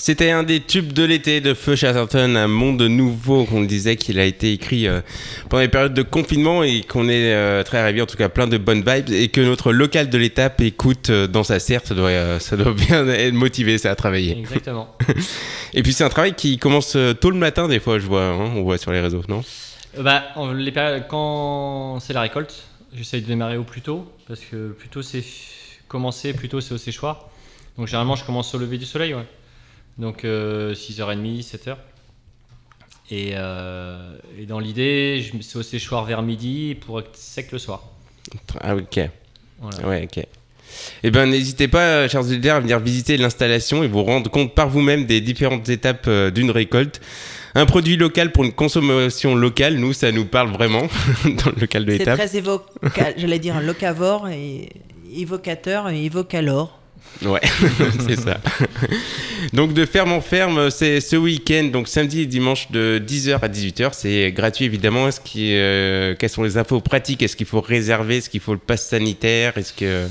C'était un des tubes de l'été de Feu Chatterton, un monde nouveau, qu'on disait qu'il a été écrit euh, pendant les périodes de confinement et qu'on est euh, très ravis, en tout cas plein de bonnes vibes, et que notre local de l'étape écoute euh, dans sa serre, ça doit, euh, ça doit bien être motivé, ça, à travailler. Exactement. Et puis c'est un travail qui commence tôt le matin des fois, je vois, hein, on voit sur les réseaux, non ? Bah, on, les périodes, quand c'est la récolte, j'essaie de démarrer au plus tôt, parce que plus tôt c'est commencer, plus tôt c'est au séchoir. Donc généralement je commence au lever du soleil, ouais. Donc euh, six heures trente, sept heures. Et, euh, et dans l'idée, je, c'est au séchoir vers midi pour être sec le soir. Ah, ok. Voilà. Ouais, ok. Eh bien, n'hésitez pas, chers auditeurs, à venir visiter l'installation et vous rendre compte par vous-même des différentes étapes d'une récolte. Un produit local pour une consommation locale, nous, ça nous parle vraiment dans le local de c'est l'étape. C'est très évocateur, j'allais dire locavore, et évocateur et évocalore. Ouais, c'est ça. Donc de ferme en ferme, c'est ce week-end, donc samedi et dimanche de dix heures à dix-huit heures, c'est gratuit évidemment. Est-ce qu'il, euh, quelles sont les infos pratiques ? Est-ce qu'il faut réserver ? Est-ce qu'il faut le pass sanitaire ? Est-ce que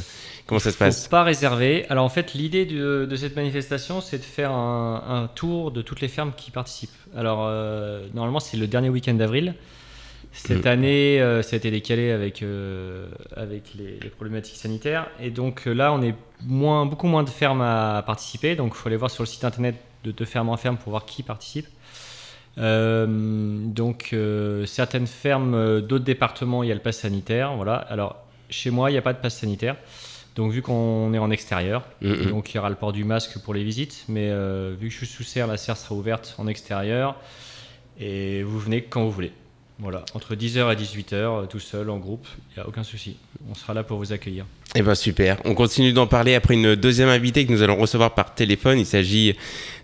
comment ça se passe ? Il ne faut pas réserver. Alors en fait, l'idée de, de cette manifestation, c'est de faire un, un tour de toutes les fermes qui participent. Alors euh, normalement, c'est le dernier week-end d'avril. Cette année, euh, ça a été décalé avec, euh, avec les, les problématiques sanitaires. Et donc là, on est moins, beaucoup moins de fermes à participer. Donc il faut aller voir sur le site internet de, de Ferme en Ferme pour voir qui participe. Euh, donc euh, certaines fermes d'autres départements, il y a le pass sanitaire. Voilà. Alors chez moi, il n'y a pas de pass sanitaire. Donc vu qu'on est en extérieur, mmh. donc il y aura le port du masque pour les visites. Mais euh, vu que je suis sous serre, la serre sera ouverte en extérieur. Et vous venez quand vous voulez. Voilà, entre dix heures et dix-huit heures, tout seul, en groupe, il n'y a aucun souci. On sera là pour vous accueillir. Eh bien super, on continue d'en parler après une deuxième invitée que nous allons recevoir par téléphone. Il s'agit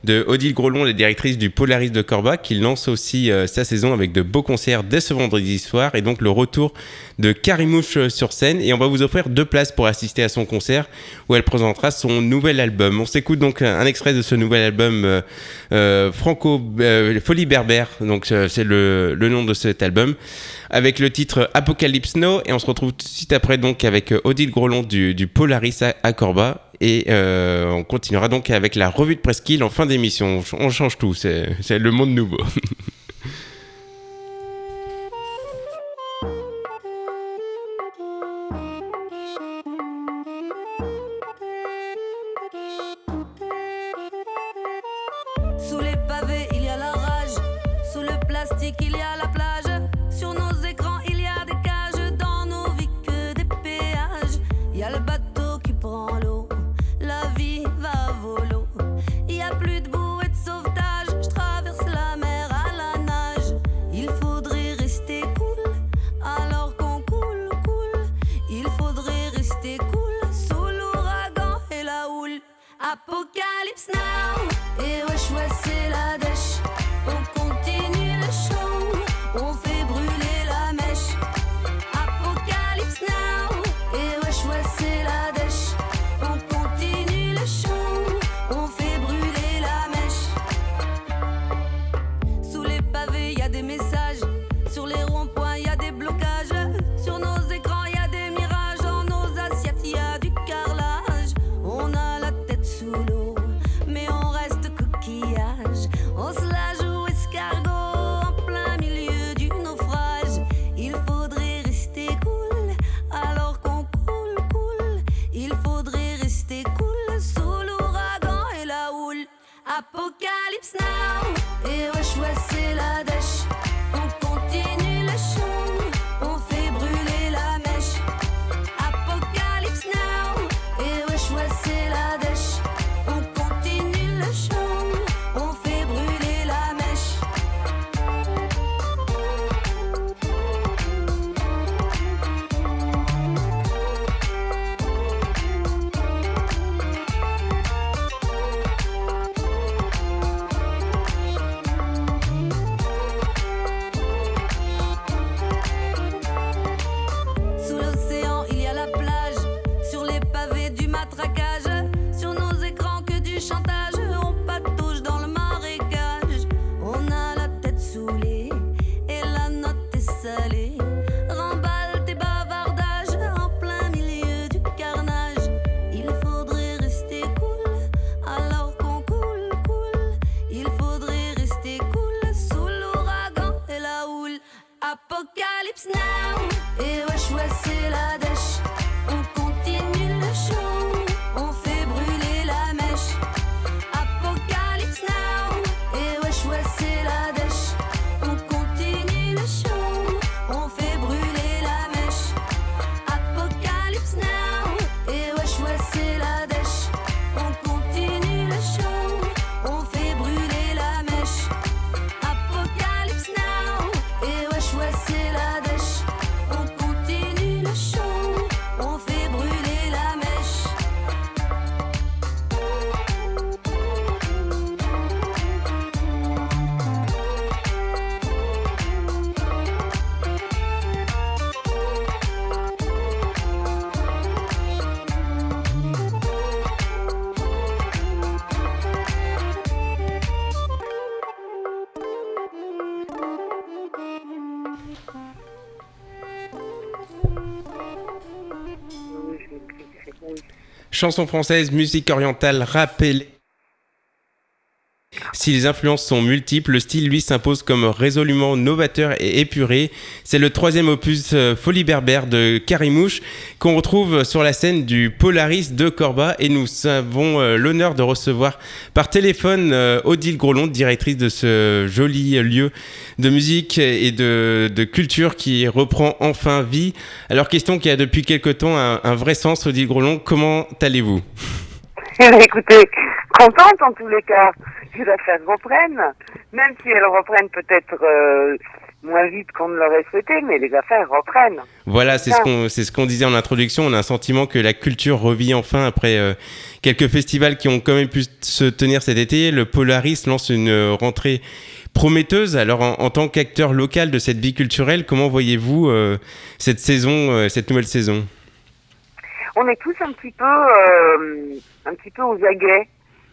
de Odile Grolon, la directrice du Polaris de Corbas, qui lance aussi euh, sa saison avec de beaux concerts dès ce vendredi soir. Et donc le retour de Karimouche sur scène. Et on va vous offrir deux places pour assister à son concert où elle présentera son nouvel album. On s'écoute donc un extrait de ce nouvel album euh, euh, Franco euh, Folie Berbère. Donc euh, c'est le, le nom de cette album, avec le titre Apocalypse Now, et on se retrouve tout de suite après donc avec Odile Grolon du, du Polaris à, à Corbas, et euh, on continuera donc avec la revue de Presqu'île en fin d'émission. On change tout, c'est, c'est le monde nouveau. Sous les pavés il y a la rage, sous le plastique il y a la plage. Apocalypse now, et wesh ouais, c'est la dèche. On continue le show, on fait brûler la mèche. Apocalypse now, et wesh ouais, c'est la dèche. On continue le show, on fait brûler la mèche. Sous les pavés y a des messages, sur les ronds-points y a des blocages, sur nos écrans y a des mirages, dans nos assiettes y a du carrelage. On a mais on reste coquillage, on se la joue escargot en plein milieu du naufrage. Il faudrait rester cool, alors qu'on coule, coule. Il faudrait rester cool sous l'ouragan et la houle. Apocalypse now, et wesh ouais, c'est la dèche. On continue le show, on fait brûler la mèche. Apocalypse now, et wesh ouais, c'est la dèche. chansons françaises, musique orientale, rap et... Si les influences sont multiples, le style lui s'impose comme résolument novateur et épuré. C'est le troisième opus euh, Folie Berbère de Karimouche qu'on retrouve sur la scène du Polaris de Corbas, et nous avons euh, l'honneur de recevoir par téléphone euh, Odile Grolon, directrice de ce joli lieu de musique et de, de culture qui reprend enfin vie. Alors, question qui a depuis quelque temps un, un vrai sens, Odile Grolon, comment allez-vous ? Écoutez, contente en tous les cas que les affaires reprennent, même si elles reprennent peut-être euh, moins vite qu'on ne l'aurait souhaité, mais les affaires reprennent. Voilà, c'est ce qu'on, c'est ce qu'on disait en introduction. On a un sentiment que la culture revit enfin après euh, quelques festivals qui ont quand même pu se tenir cet été. Le Polaris lance une rentrée prometteuse. Alors, en, en tant qu'acteur local de cette vie culturelle, comment voyez-vous euh, cette saison, euh, cette nouvelle saison ? On est tous un petit peu, euh, un petit peu aux aguets.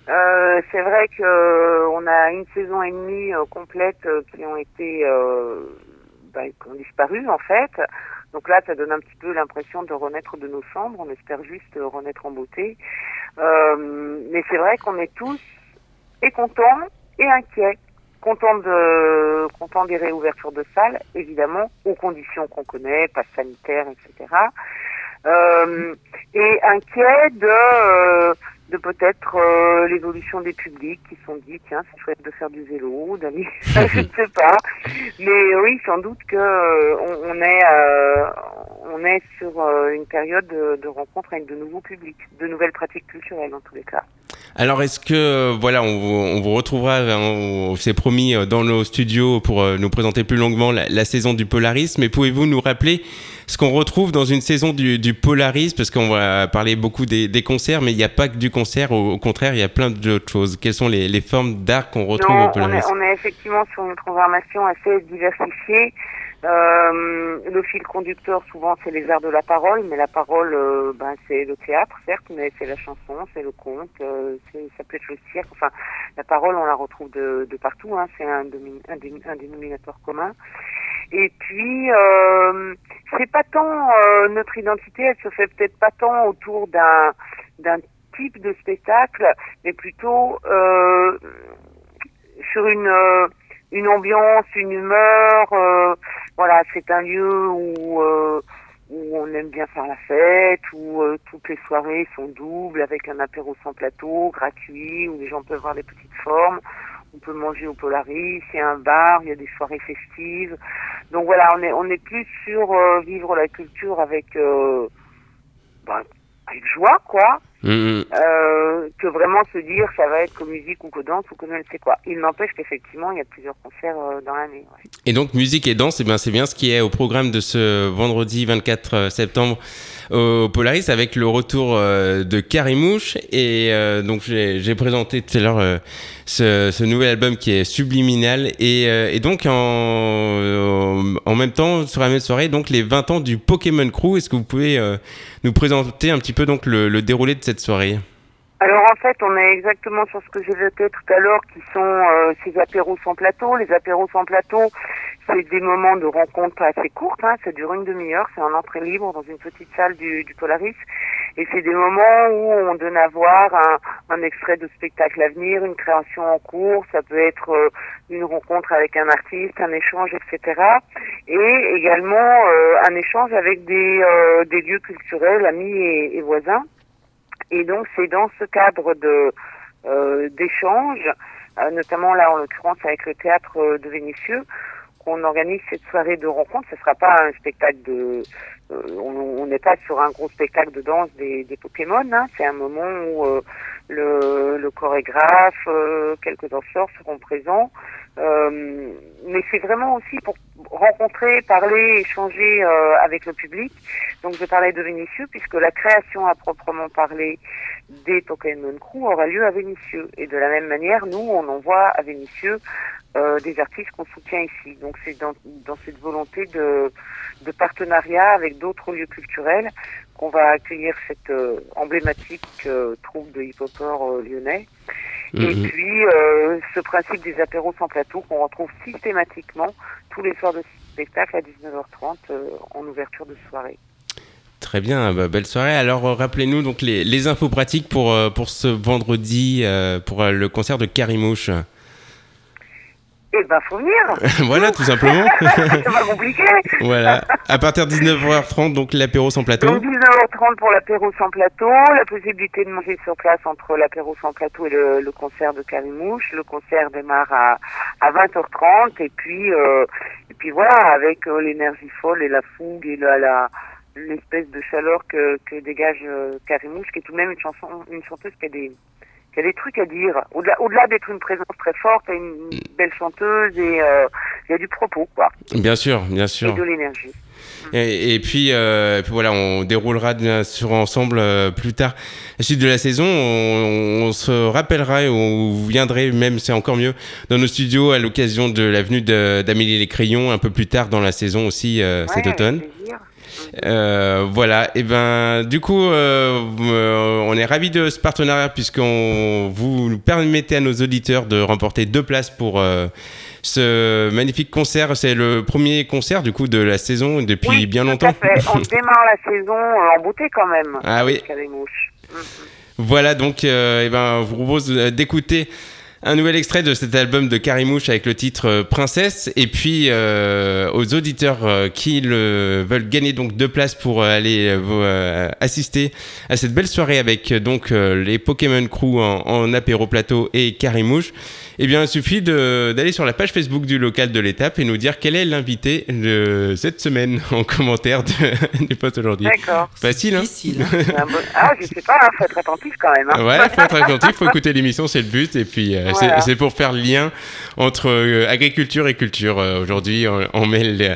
Euh, c'est vrai que euh, on a une saison et demie euh, complète euh, qui ont été, euh, ben, qui ont disparu en fait. Donc là, ça donne un petit peu l'impression de renaître de nos cendres. On espère juste euh, renaître en beauté. Euh, mais c'est vrai qu'on est tous et contents et inquiets, contents de, contents des réouvertures de salles, évidemment, aux conditions qu'on connaît, passe sanitaire, et cetera. Euh, et inquiets de euh, de peut-être euh, l'évolution des publics qui se sont dit tiens, c'est chouette de faire du vélo, d'aller je ne sais pas, mais oui, sans doute que euh, on, on est euh, on est sur euh, une période de, de rencontre avec de nouveaux publics, de nouvelles pratiques culturelles en tous les cas. Alors, est-ce que voilà, on, on vous retrouvera, on, on s'est promis dans nos studios pour nous présenter plus longuement la, la saison du Polaris, mais pouvez-vous nous rappeler ce qu'on retrouve dans une saison du, du Polaris, parce qu'on va parler beaucoup des, des concerts, mais il n'y a pas que du concert, au, au contraire, il y a plein d'autres choses. Quelles sont les, les formes d'art qu'on retrouve non, au Polaris ? On est, on est effectivement sur une programmation assez diversifiée. Euh, le fil conducteur, souvent, c'est les arts de la parole, mais la parole, euh, ben, c'est le théâtre, certes, mais c'est la chanson, c'est le conte, euh, c'est, ça peut être le cirque. Enfin, la parole, on la retrouve de, de partout, hein, c'est un, domi- un, dé- un dénominateur commun. Et puis, euh, c'est pas tant euh, notre identité, elle se fait peut-être pas tant autour d'un d'un type de spectacle, mais plutôt euh, sur une euh, une ambiance, une humeur. Euh, voilà, c'est un lieu où euh, où on aime bien faire la fête, où euh, toutes les soirées sont doubles, avec un apéro sans plateau, gratuit, où les gens peuvent voir des petites formes. On peut manger au Polaris, il y a un bar, il y a des soirées festives. Donc voilà, on est on est plus sur euh, vivre la culture avec euh, ben, avec joie quoi, mmh. euh, que vraiment se dire ça va être que musique ou que danse ou que je ne sais quoi. Il n'empêche qu'effectivement il y a plusieurs concerts euh, dans l'année. Ouais. Et donc musique et danse, eh bien c'est bien ce qui est au programme de ce vendredi vingt-quatre septembre. Au Polaris, avec le retour euh, de Karimouche, et euh, donc j'ai, j'ai présenté tout à l'heure euh, ce, ce nouvel album qui est subliminal, et, euh, et donc en, euh, en même temps sur la même soirée, donc les vingt ans du Pokémon Crew. Est-ce que vous pouvez euh, nous présenter un petit peu donc le, le déroulé de cette soirée ? Alors en fait, on est exactement sur ce que j'évoquais tout à l'heure, qui sont euh, ces apéros sans plateau. Les apéros sans plateau, c'est des moments de rencontre assez courtes, hein, ça dure une demi-heure, c'est en entrée libre dans une petite salle du, du Polaris. Et c'est des moments où on donne à voir un, un extrait de spectacle à venir, une création en cours, ça peut être euh, une rencontre avec un artiste, un échange, et cetera. Et également euh, un échange avec des, euh, des lieux culturels, amis et, et voisins. Et donc c'est dans ce cadre de euh, d'échanges, euh, notamment là en l'occurrence avec le théâtre euh, de Vénissieux, qu'on organise cette soirée de rencontre. Ce ne sera pas un spectacle de... Euh, on n'est pas sur un gros spectacle de danse des, des Pokémon. Hein. C'est un moment où euh, le, le chorégraphe, euh, quelques danseurs seront présents. Euh, mais c'est vraiment aussi pour rencontrer, parler, échanger euh, avec le public. Donc je parlais de Vénissieux, puisque la création à proprement parler des Pokémon Crew aura lieu à Vénissieux. Et de la même manière, nous, on envoie à Vénissieux euh, des artistes qu'on soutient ici. Donc c'est dans, dans cette volonté de, de partenariat avec d'autres lieux culturels qu'on va accueillir cette euh, emblématique euh, troupe de hip-hopers euh, lyonnais. Mmh. Et puis, euh, ce principe des apéros sans plateau qu'on retrouve systématiquement tous les soirs de spectacle à dix-neuf heures trente euh, en ouverture de soirée. Très bien, bah belle soirée. Alors euh, rappelez-nous donc les, les infos pratiques pour, euh, pour ce vendredi, euh, pour euh, le concert de Karimouche. Eh ben, faut venir. Voilà, tout simplement. C'est pas compliqué. Voilà. À partir de dix-neuf heures trente, donc l'apéro sans plateau. Donc dix-neuf heures trente pour l'apéro sans plateau, la possibilité de manger sur place entre l'apéro sans plateau et le, le concert de Karimouche. Le concert démarre à, à vingt heures trente et puis euh, et puis voilà, avec euh, l'énergie folle et la fougue et la, la l'espèce de chaleur que, que dégage euh, Karimouche, qui est tout de même une chanson, une chanteuse qui a des Il y a des trucs à dire. Au-delà, au-delà d'être une présence très forte, il y a une belle chanteuse et euh, il y a du propos, quoi. Bien sûr, bien sûr. Et de l'énergie. Et, et, puis, euh, et puis voilà, on déroulera sur ensemble euh, plus tard. À la suite de la saison, on, on se rappellera et on vous viendrez, même c'est encore mieux, dans nos studios à l'occasion de la venue de, d'Amélie Les Crayons, un peu plus tard dans la saison aussi, euh, ouais, cet automne. Euh, voilà, et ben du coup, euh, euh, on est ravis de ce partenariat puisqu'on vous nous permettez à nos auditeurs de remporter deux places pour euh, ce magnifique concert. C'est le premier concert du coup de la saison depuis oui, bien longtemps. Tout à fait. On démarre la saison en beauté quand même. Ah oui. Karimouche. Mmh. Voilà, donc, euh, et ben, on vous propose d'écouter un nouvel extrait de cet album de Karimouche avec le titre Princesse. Et puis euh, aux auditeurs euh, qui le, veulent gagner donc deux places pour euh, aller euh, assister à cette belle soirée avec euh, donc euh, les Pokémon Crew en, en apéro plateau et Karimouche, eh bien il suffit de, d'aller sur la page Facebook du local de l'étape et nous dire quel est l'invité de cette semaine en commentaire de, des posts aujourd'hui. D'accord. Facile, hein? Facile. Ah, je sais pas, hein, faut être attentif quand même. Hein. Ouais, faut être attentif, faut écouter l'émission, c'est le but. Et puis euh, Voilà. C'est, c'est pour faire le lien entre euh, agriculture et culture. Euh, aujourd'hui, on, on, mêle, euh,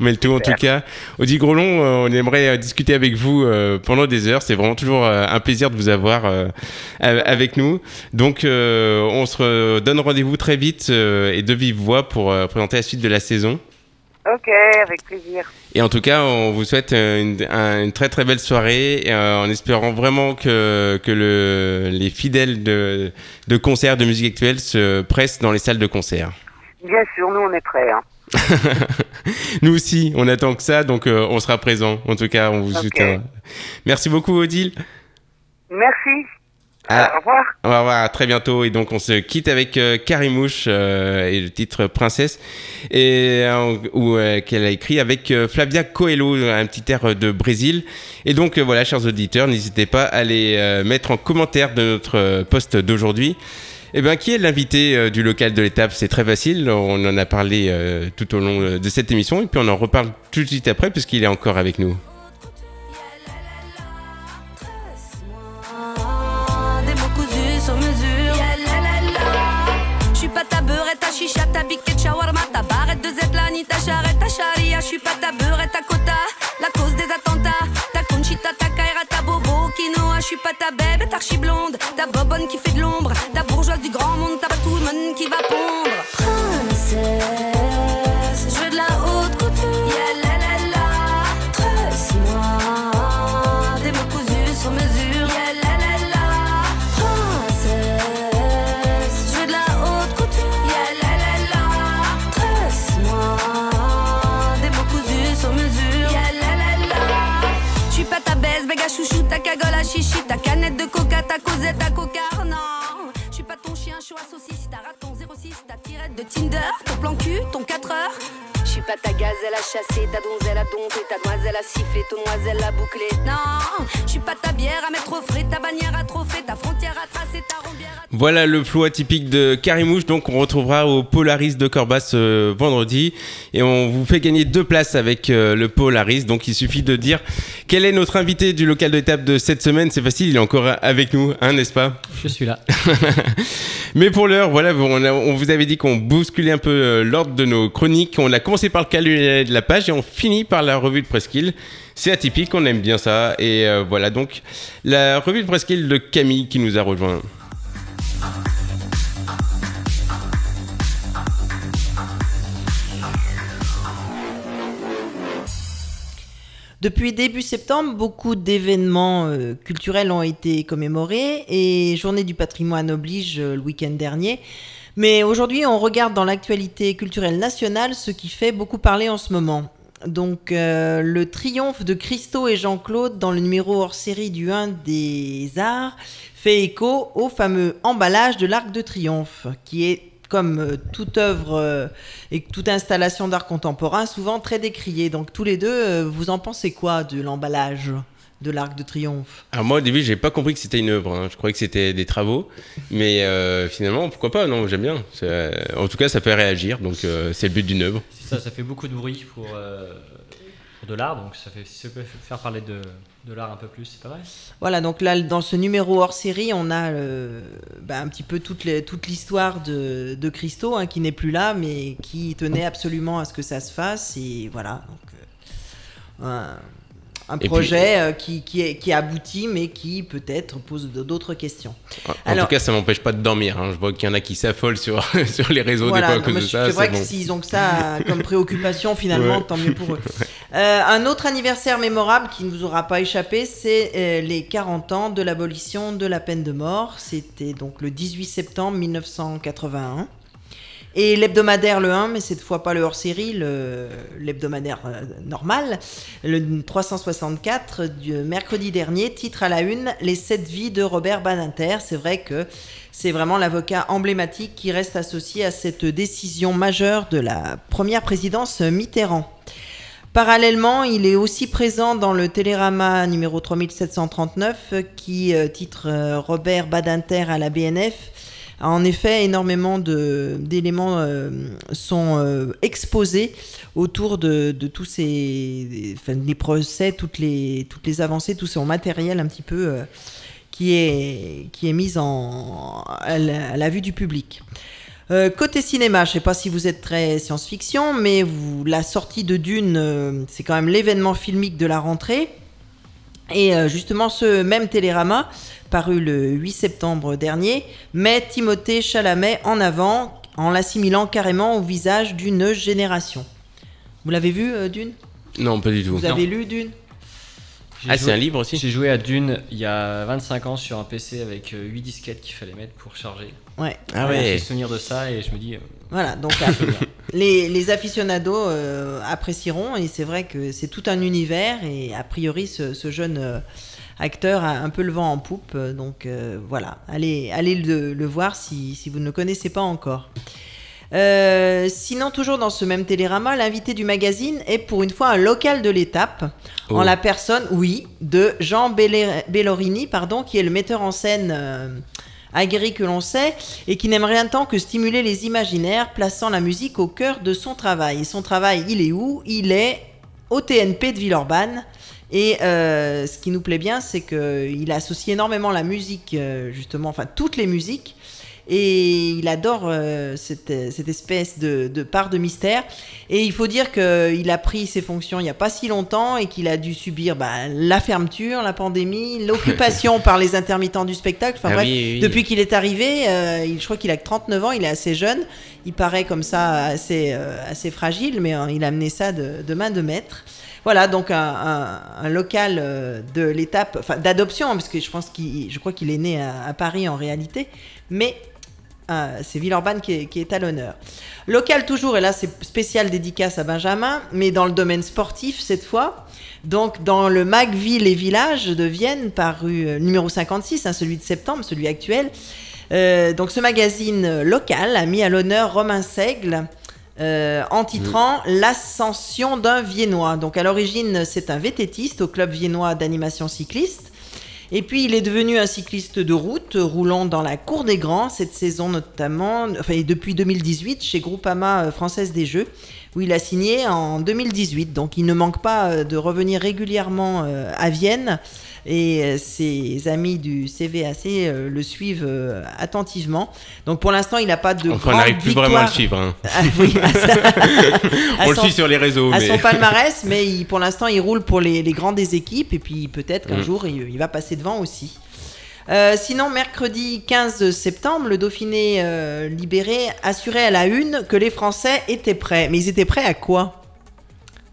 on mêle tout, en tout cas. Odile Grolon, euh, on aimerait euh, discuter avec vous euh, pendant des heures. C'est vraiment toujours euh, un plaisir de vous avoir euh, avec nous. Donc, euh, on se donne rendez-vous très vite euh, et de vive voix pour euh, présenter la suite de la saison. Ok, avec plaisir. Et en tout cas, on vous souhaite une, une très très belle soirée euh, en espérant vraiment que, que le, les fidèles de, de concerts de musique actuelle se pressent dans les salles de concert. Bien sûr, nous on est prêts. Hein. Nous aussi, on attend que ça, donc euh, on sera présents. En tout cas, on vous okay. soutient. Merci beaucoup Odile. Merci. À, au revoir. Au revoir, à très bientôt. Et donc, on se quitte avec euh, Karimouche euh, et le titre Princesse, et, euh, où, euh, qu'elle a écrit avec euh, Flavia Coelho, un petit air de Brésil. Et donc, euh, voilà, chers auditeurs, n'hésitez pas à les euh, mettre en commentaire de notre euh, post d'aujourd'hui. Eh bien, qui est l'invité euh, du local de l'étape? C'est très facile, on en a parlé euh, tout au long de cette émission, et puis on en reparle tout de suite après, puisqu'il est encore avec nous. Je suis pas ta beurre et ta quota, la cause des attentats. Ta Conchita, ta Kaira, ta Bobo, Quinoa. Je suis pas ta bébé, ta archi-blonde, ta bobonne qui fait de l'ombre, ta bourgeoise du grand monde, ta batwoman qui va pondre. Princesse, je veux de la haute couture. Yeah, la la la. Tresse-moi, des mots cousus sur mesure. Yeah, la la la. Princesse, je veux de la haute couture. Yeah, la la la. Tresse-moi. Béga chouchou, ta cagole à chichi, ta canette de coca, ta causette à coca, non. Je suis pas ton chien chaud à saucisse, ta rate ton zéro six, ta tirette de Tinder, ton plan cul, ton quatre heures. Je suis pas ta gazelle à chasser, ta donzelle à dompter, ta demoiselle à siffler, ton noiselle à boucler, non. Je suis pas ta bière à mettre au frais, ta bannière à trophée, ta frontière à tracer, ta rombière à... Voilà le flow atypique de Karimouche, donc on retrouvera au Polaris de Corbas euh, vendredi, et on vous fait gagner deux places avec euh, le Polaris, donc il suffit de dire quel est notre invité du local de l'étape de cette semaine. C'est facile, il est encore avec nous, hein, n'est-ce pas? Je suis là. Mais pour l'heure, voilà, on, a, on vous avait dit qu'on bousculait un peu euh, l'ordre de nos chroniques, on a commencé par le calendrier de la page et on finit par la revue de Presqu'île. C'est atypique, on aime bien ça, et euh, voilà donc la revue de Presqu'île de Camille qui nous a rejoint. Depuis début septembre, beaucoup d'événements euh, culturels ont été commémorés et Journée du patrimoine oblige euh, le week-end dernier. Mais aujourd'hui, on regarde dans l'actualité culturelle nationale ce qui fait beaucoup parler en ce moment. Donc, euh, le triomphe de Christo et Jean-Claude dans le numéro hors-série du un des Arts fait écho au fameux emballage de l'Arc de Triomphe, qui est, comme euh, toute œuvre euh, et toute installation d'art contemporain, souvent très décriée. Donc, tous les deux, euh, vous en pensez quoi de l'emballage de l'Arc de Triomphe? Alors moi, au début, j'ai pas compris que c'était une œuvre. Hein. Je croyais que c'était des travaux, mais euh, finalement, pourquoi pas? Non, j'aime bien. Euh, en tout cas, ça fait réagir, donc euh, c'est le but d'une œuvre. C'est ça, ça fait beaucoup de bruit pour, euh, pour de l'art, donc ça fait, ça peut faire parler de, de l'art un peu plus, c'est pas vrai? Voilà, donc là, dans ce numéro hors série, on a euh, bah, un petit peu toute, les, toute l'histoire de, de Christo, hein, qui n'est plus là, mais qui tenait absolument à ce que ça se fasse, et voilà, donc... Euh, euh, Un et projet puis, qui, qui, est, qui aboutit, mais qui peut-être pose d'autres questions. En Alors, tout cas, ça ne m'empêche pas de dormir. Hein. Je vois qu'il y en a qui s'affolent sur, sur les réseaux. Voilà, des fois, non, à cause de ça, c'est vrai que bon. S'ils ont que ça comme préoccupation, finalement, ouais. Tant mieux pour eux. Ouais. Euh, un autre anniversaire mémorable qui ne vous aura pas échappé, c'est euh, les quarante ans de l'abolition de la peine de mort. C'était donc le dix-huit septembre mille neuf cent quatre-vingt-un. Et l'hebdomadaire, le un, mais cette fois pas le hors-série, le, l'hebdomadaire euh, normal, le trois cent soixante-quatre du mercredi dernier, titre à la une « Les sept vies de Robert Badinter ». C'est vrai que c'est vraiment l'avocat emblématique qui reste associé à cette décision majeure de la première présidence Mitterrand. Parallèlement, il est aussi présent dans le Télérama numéro trois mille sept cent trente-neuf qui euh, titre euh, « Robert Badinter à la B N F ». En effet, énormément de, d'éléments euh, sont euh, exposés autour de, de tous ces enfin, les procès, toutes les, toutes les avancées, tout son matériel un petit peu euh, qui est, qui est mis en, à, la, à la vue du public. Euh, côté cinéma, je ne sais pas si vous êtes très science-fiction, mais vous, la sortie de Dune, euh, c'est quand même l'événement filmique de la rentrée. Et justement, ce même Télérama, paru le huit septembre dernier, met Timothée Chalamet en avant en l'assimilant carrément au visage d'une génération. Vous l'avez vu, Dune ? Non, pas du tout. Vous non. avez lu Dune ? J'ai ah, joué, c'est un livre aussi ? J'ai joué à Dune il y a vingt-cinq ans sur un P C avec huit disquettes qu'il fallait mettre pour charger. Ouais. Ah ouais. J'ai souvenir de ça et je me dis... Euh, voilà, donc les, les aficionados euh, apprécieront et c'est vrai que c'est tout un univers et a priori ce, ce jeune euh, acteur a un peu le vent en poupe. Donc euh, voilà, allez, allez le, le voir si, si vous ne le connaissez pas encore. Euh, sinon, toujours dans ce même Télérama, l'invité du magazine est pour une fois un local de l'étape, oh. en la personne, oui, de Jean Bellé- Bellorini, pardon, qui est le metteur en scène euh, aguerri que l'on sait et qui n'aime rien tant que stimuler les imaginaires, plaçant la musique au cœur de son travail. Et son travail, il est où ? Il est au T N P de Villeurbanne. Et euh, ce qui nous plaît bien, c'est qu'il associe énormément la musique, justement, enfin toutes les musiques. Et il adore euh, cette, cette espèce de, de part de mystère. Et il faut dire qu'il a pris ses fonctions il n'y a pas si longtemps et qu'il a dû subir bah, la fermeture, la pandémie, l'occupation par les intermittents du spectacle. Enfin ah bref, oui, oui. Depuis qu'il est arrivé, euh, il, je crois qu'il a que trente-neuf ans, il est assez jeune. Il paraît comme ça assez, euh, assez fragile, mais hein, il a mené ça de, de main de maître. Voilà, donc un, un, un local de l'étape, enfin d'adoption, parce que je, pense qu'il, je crois qu'il est né à, à Paris en réalité, mais euh, c'est Villeurbanne qui est, qui est à l'honneur. Local toujours, et là c'est spécial dédicace à Benjamin, mais dans le domaine sportif cette fois, donc dans le mag Ville et Village de Vienne, paru euh, numéro cinquante-six, hein, celui de septembre, celui actuel. Euh, donc ce magazine local a mis à l'honneur Romain Seigle, Euh, en titrant mmh. l'ascension d'un Viennois. Donc à l'origine, c'est un vététiste au club viennois d'animation cycliste. Et puis il est devenu un cycliste de route, roulant dans la cour des grands cette saison notamment, enfin depuis deux mille dix-huit chez Groupama Française des Jeux, où il a signé en deux mille dix-huit. Donc il ne manque pas de revenir régulièrement à Vienne et ses amis du C V A C le suivent attentivement. Donc pour l'instant, il n'a pas de enfin, grande victoire. On n'arrive plus vraiment à le suivre. Hein. Ah, oui, à sa... à on son... le suit sur les réseaux. À mais... son palmarès, mais il, pour l'instant, il roule pour les, les grands des équipes et puis peut-être qu'un mmh. jour, il, il va passer devant aussi. Euh, sinon, mercredi quinze septembre, le Dauphiné euh, libéré assurait à la une que les Français étaient prêts. Mais ils étaient prêts à quoi,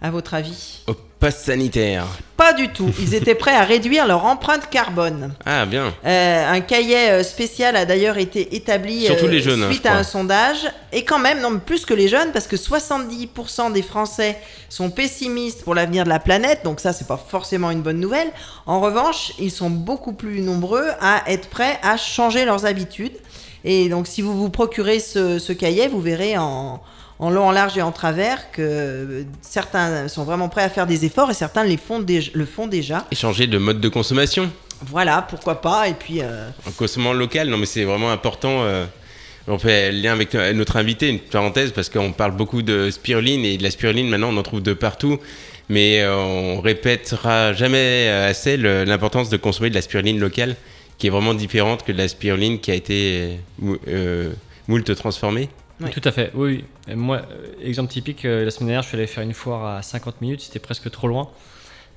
à votre avis ? Au passe sanitaire. Pas du tout. Ils étaient prêts à réduire leur empreinte carbone. Ah, bien. Euh, un cahier spécial a d'ailleurs été établi euh, les jeunes, suite hein, à un sondage. Et quand même, non, plus que les jeunes, parce que soixante-dix pour cent des Français sont pessimistes pour l'avenir de la planète. Donc ça, c'est pas forcément une bonne nouvelle. En revanche, ils sont beaucoup plus nombreux à être prêts à changer leurs habitudes. Et donc, si vous vous procurez ce, ce cahier, vous verrez en... en long, en large et en travers, que certains sont vraiment prêts à faire des efforts et certains les font dé- le font déjà. Et changer de mode de consommation. Voilà, pourquoi pas. Et puis, euh... en consommant local, non mais c'est vraiment important. Euh... On fait lien avec notre invité, une parenthèse, parce qu'on parle beaucoup de spiruline et de la spiruline, maintenant on en trouve de partout. Mais on répétera jamais assez le, l'importance de consommer de la spiruline locale, qui est vraiment différente que de la spiruline qui a été euh, euh, moult transformée. Oui. Tout à fait, oui. oui. Moi, exemple typique, la semaine dernière, je suis allé faire une foire à cinquante minutes, c'était presque trop loin,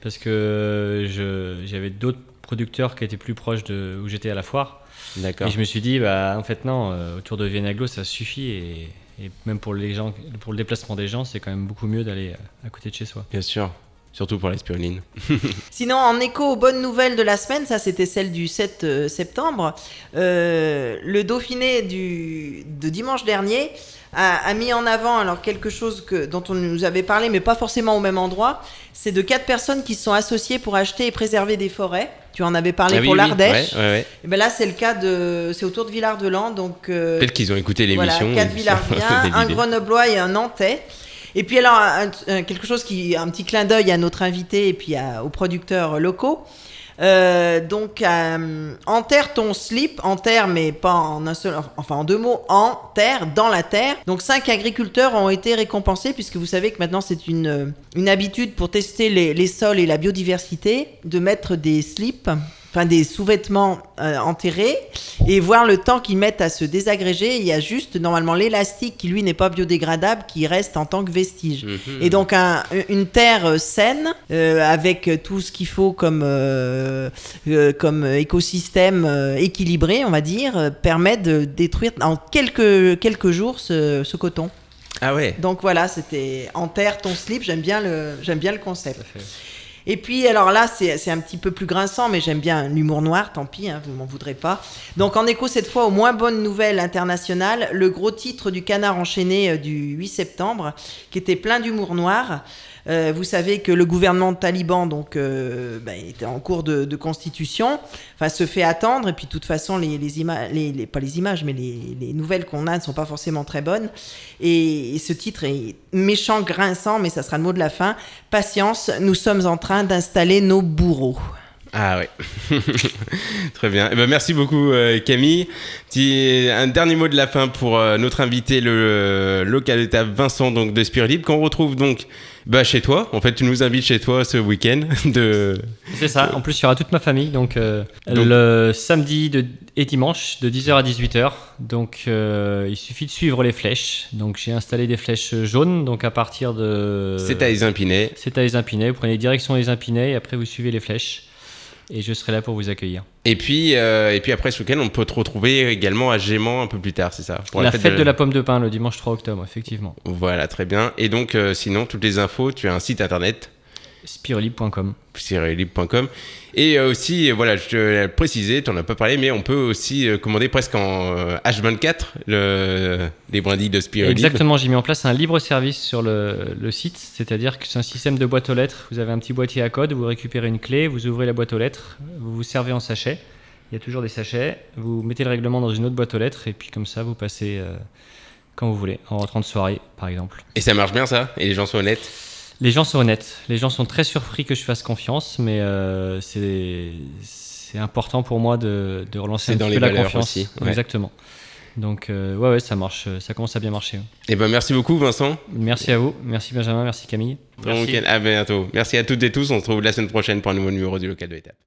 parce que je, j'avais d'autres producteurs qui étaient plus proches de où j'étais à la foire. D'accord. Et je me suis dit, bah, en fait, non, autour de Vienne Agglo, ça suffit, et, et même pour, les gens, pour le déplacement des gens, c'est quand même beaucoup mieux d'aller à côté de chez soi. Bien sûr. Surtout pour la spiruline. Sinon, en écho aux bonnes nouvelles de la semaine, ça c'était celle du sept septembre, euh, le Dauphiné du, de dimanche dernier a, a mis en avant alors, quelque chose que, dont on nous avait parlé, mais pas forcément au même endroit. C'est de quatre personnes qui se sont associées pour acheter et préserver des forêts. Tu en avais parlé ah, oui, pour oui, l'Ardèche. Ouais, ouais, ouais. Et ben là, c'est le cas de, c'est autour de Villard-de-Lans. Donc, euh, peut-être qu'ils ont écouté l'émission. Voilà, quatre Villardiens, un Grenoblois et un Nantais. Et puis alors, un, un, quelque chose qui, un petit clin d'œil à notre invité et puis à, aux producteurs locaux. Euh, donc, euh, enterre ton slip, enterre mais pas en un seul, enfin en deux mots, enterre, dans la terre. Donc, cinq agriculteurs ont été récompensés puisque vous savez que maintenant c'est une, une habitude pour tester les, les sols et la biodiversité de mettre des slips, enfin des sous-vêtements euh, enterrés et voir le temps qu'ils mettent à se désagréger. Il y a juste normalement l'élastique qui lui n'est pas biodégradable qui reste en tant que vestige. Mmh. Et donc un, une terre saine euh, avec tout ce qu'il faut comme, euh, euh, comme écosystème euh, équilibré on va dire euh, permet de détruire en quelques, quelques jours ce, ce coton. Ah ouais. Donc voilà c'était enterre ton slip, j'aime bien le, j'aime bien le concept. Tout à fait. Et puis, alors là, c'est, c'est un petit peu plus grinçant, mais j'aime bien l'humour noir, tant pis, hein, vous ne m'en voudrez pas. Donc, en écho, cette fois, aux moins bonnes nouvelles internationales, le gros titre du Canard enchaîné du huit septembre, qui était plein d'humour noir. Euh, vous savez que le gouvernement taliban, donc, euh, bah, était en cours de, de constitution, enfin, se fait attendre, et puis, de toute façon, les, les images, les, pas les images, mais les, les nouvelles qu'on a ne sont pas forcément très bonnes. Et, et ce titre est méchant, grinçant, mais ça sera le mot de la fin. Patience, nous sommes en train d'installer nos bourreaux. Ah oui, très bien. Eh ben, merci beaucoup euh, Camille. Petit, un dernier mot de la fin pour euh, notre invité, le euh, local d'État Vincent donc, de Spirulib, qu'on retrouve donc bah, chez toi. En fait, tu nous invites chez toi ce week-end. De... C'est ça, en plus il y aura toute ma famille, donc, euh, donc... le samedi de... et dimanche de dix heures à dix-huit heures. Donc euh, il suffit de suivre les flèches. Donc j'ai installé des flèches jaunes, donc à partir de... C'est à Les Impinets. C'est à Les Impinets, vous prenez direction Les Impinets et après vous suivez les flèches. Et je serai là pour vous accueillir. Et puis, euh, et puis après ce week-end, on peut te retrouver également à Gémant un peu plus tard, c'est ça pour La, la fête, fête de... de la pomme de pin, le dimanche trois octobre, effectivement. Voilà, très bien. Et donc, euh, sinon, toutes les infos, tu as un site internet spirulib point com. spirulib point com. Et euh, aussi, voilà, je te l'ai précisé, tu n'en as pas parlé, mais on peut aussi euh, commander presque en euh, H vingt-quatre le, les brindilles de Spirulib. Exactement, j'ai mis en place un libre-service sur le, le site, c'est-à-dire que c'est un système de boîte aux lettres. Vous avez un petit boîtier à code, vous récupérez une clé, vous ouvrez la boîte aux lettres, vous vous servez en sachet, il y a toujours des sachets, vous mettez le règlement dans une autre boîte aux lettres et puis comme ça, vous passez euh, quand vous voulez, en rentrant de soirée par exemple. Et ça marche bien ça? Et les gens sont honnêtes? Les gens sont honnêtes, les gens sont très surpris que je fasse confiance, mais euh, c'est, c'est important pour moi de, de relancer c'est un dans petit les peu la confiance. Aussi, ouais. Exactement. Donc euh, ouais, ouais, ça marche, ça commence à bien marcher. Et ben merci beaucoup Vincent. Merci à vous, merci Benjamin, merci Camille. Merci. Donc à bientôt. Merci à toutes et tous, on se retrouve la semaine prochaine pour un nouveau numéro du Local de l'Étape.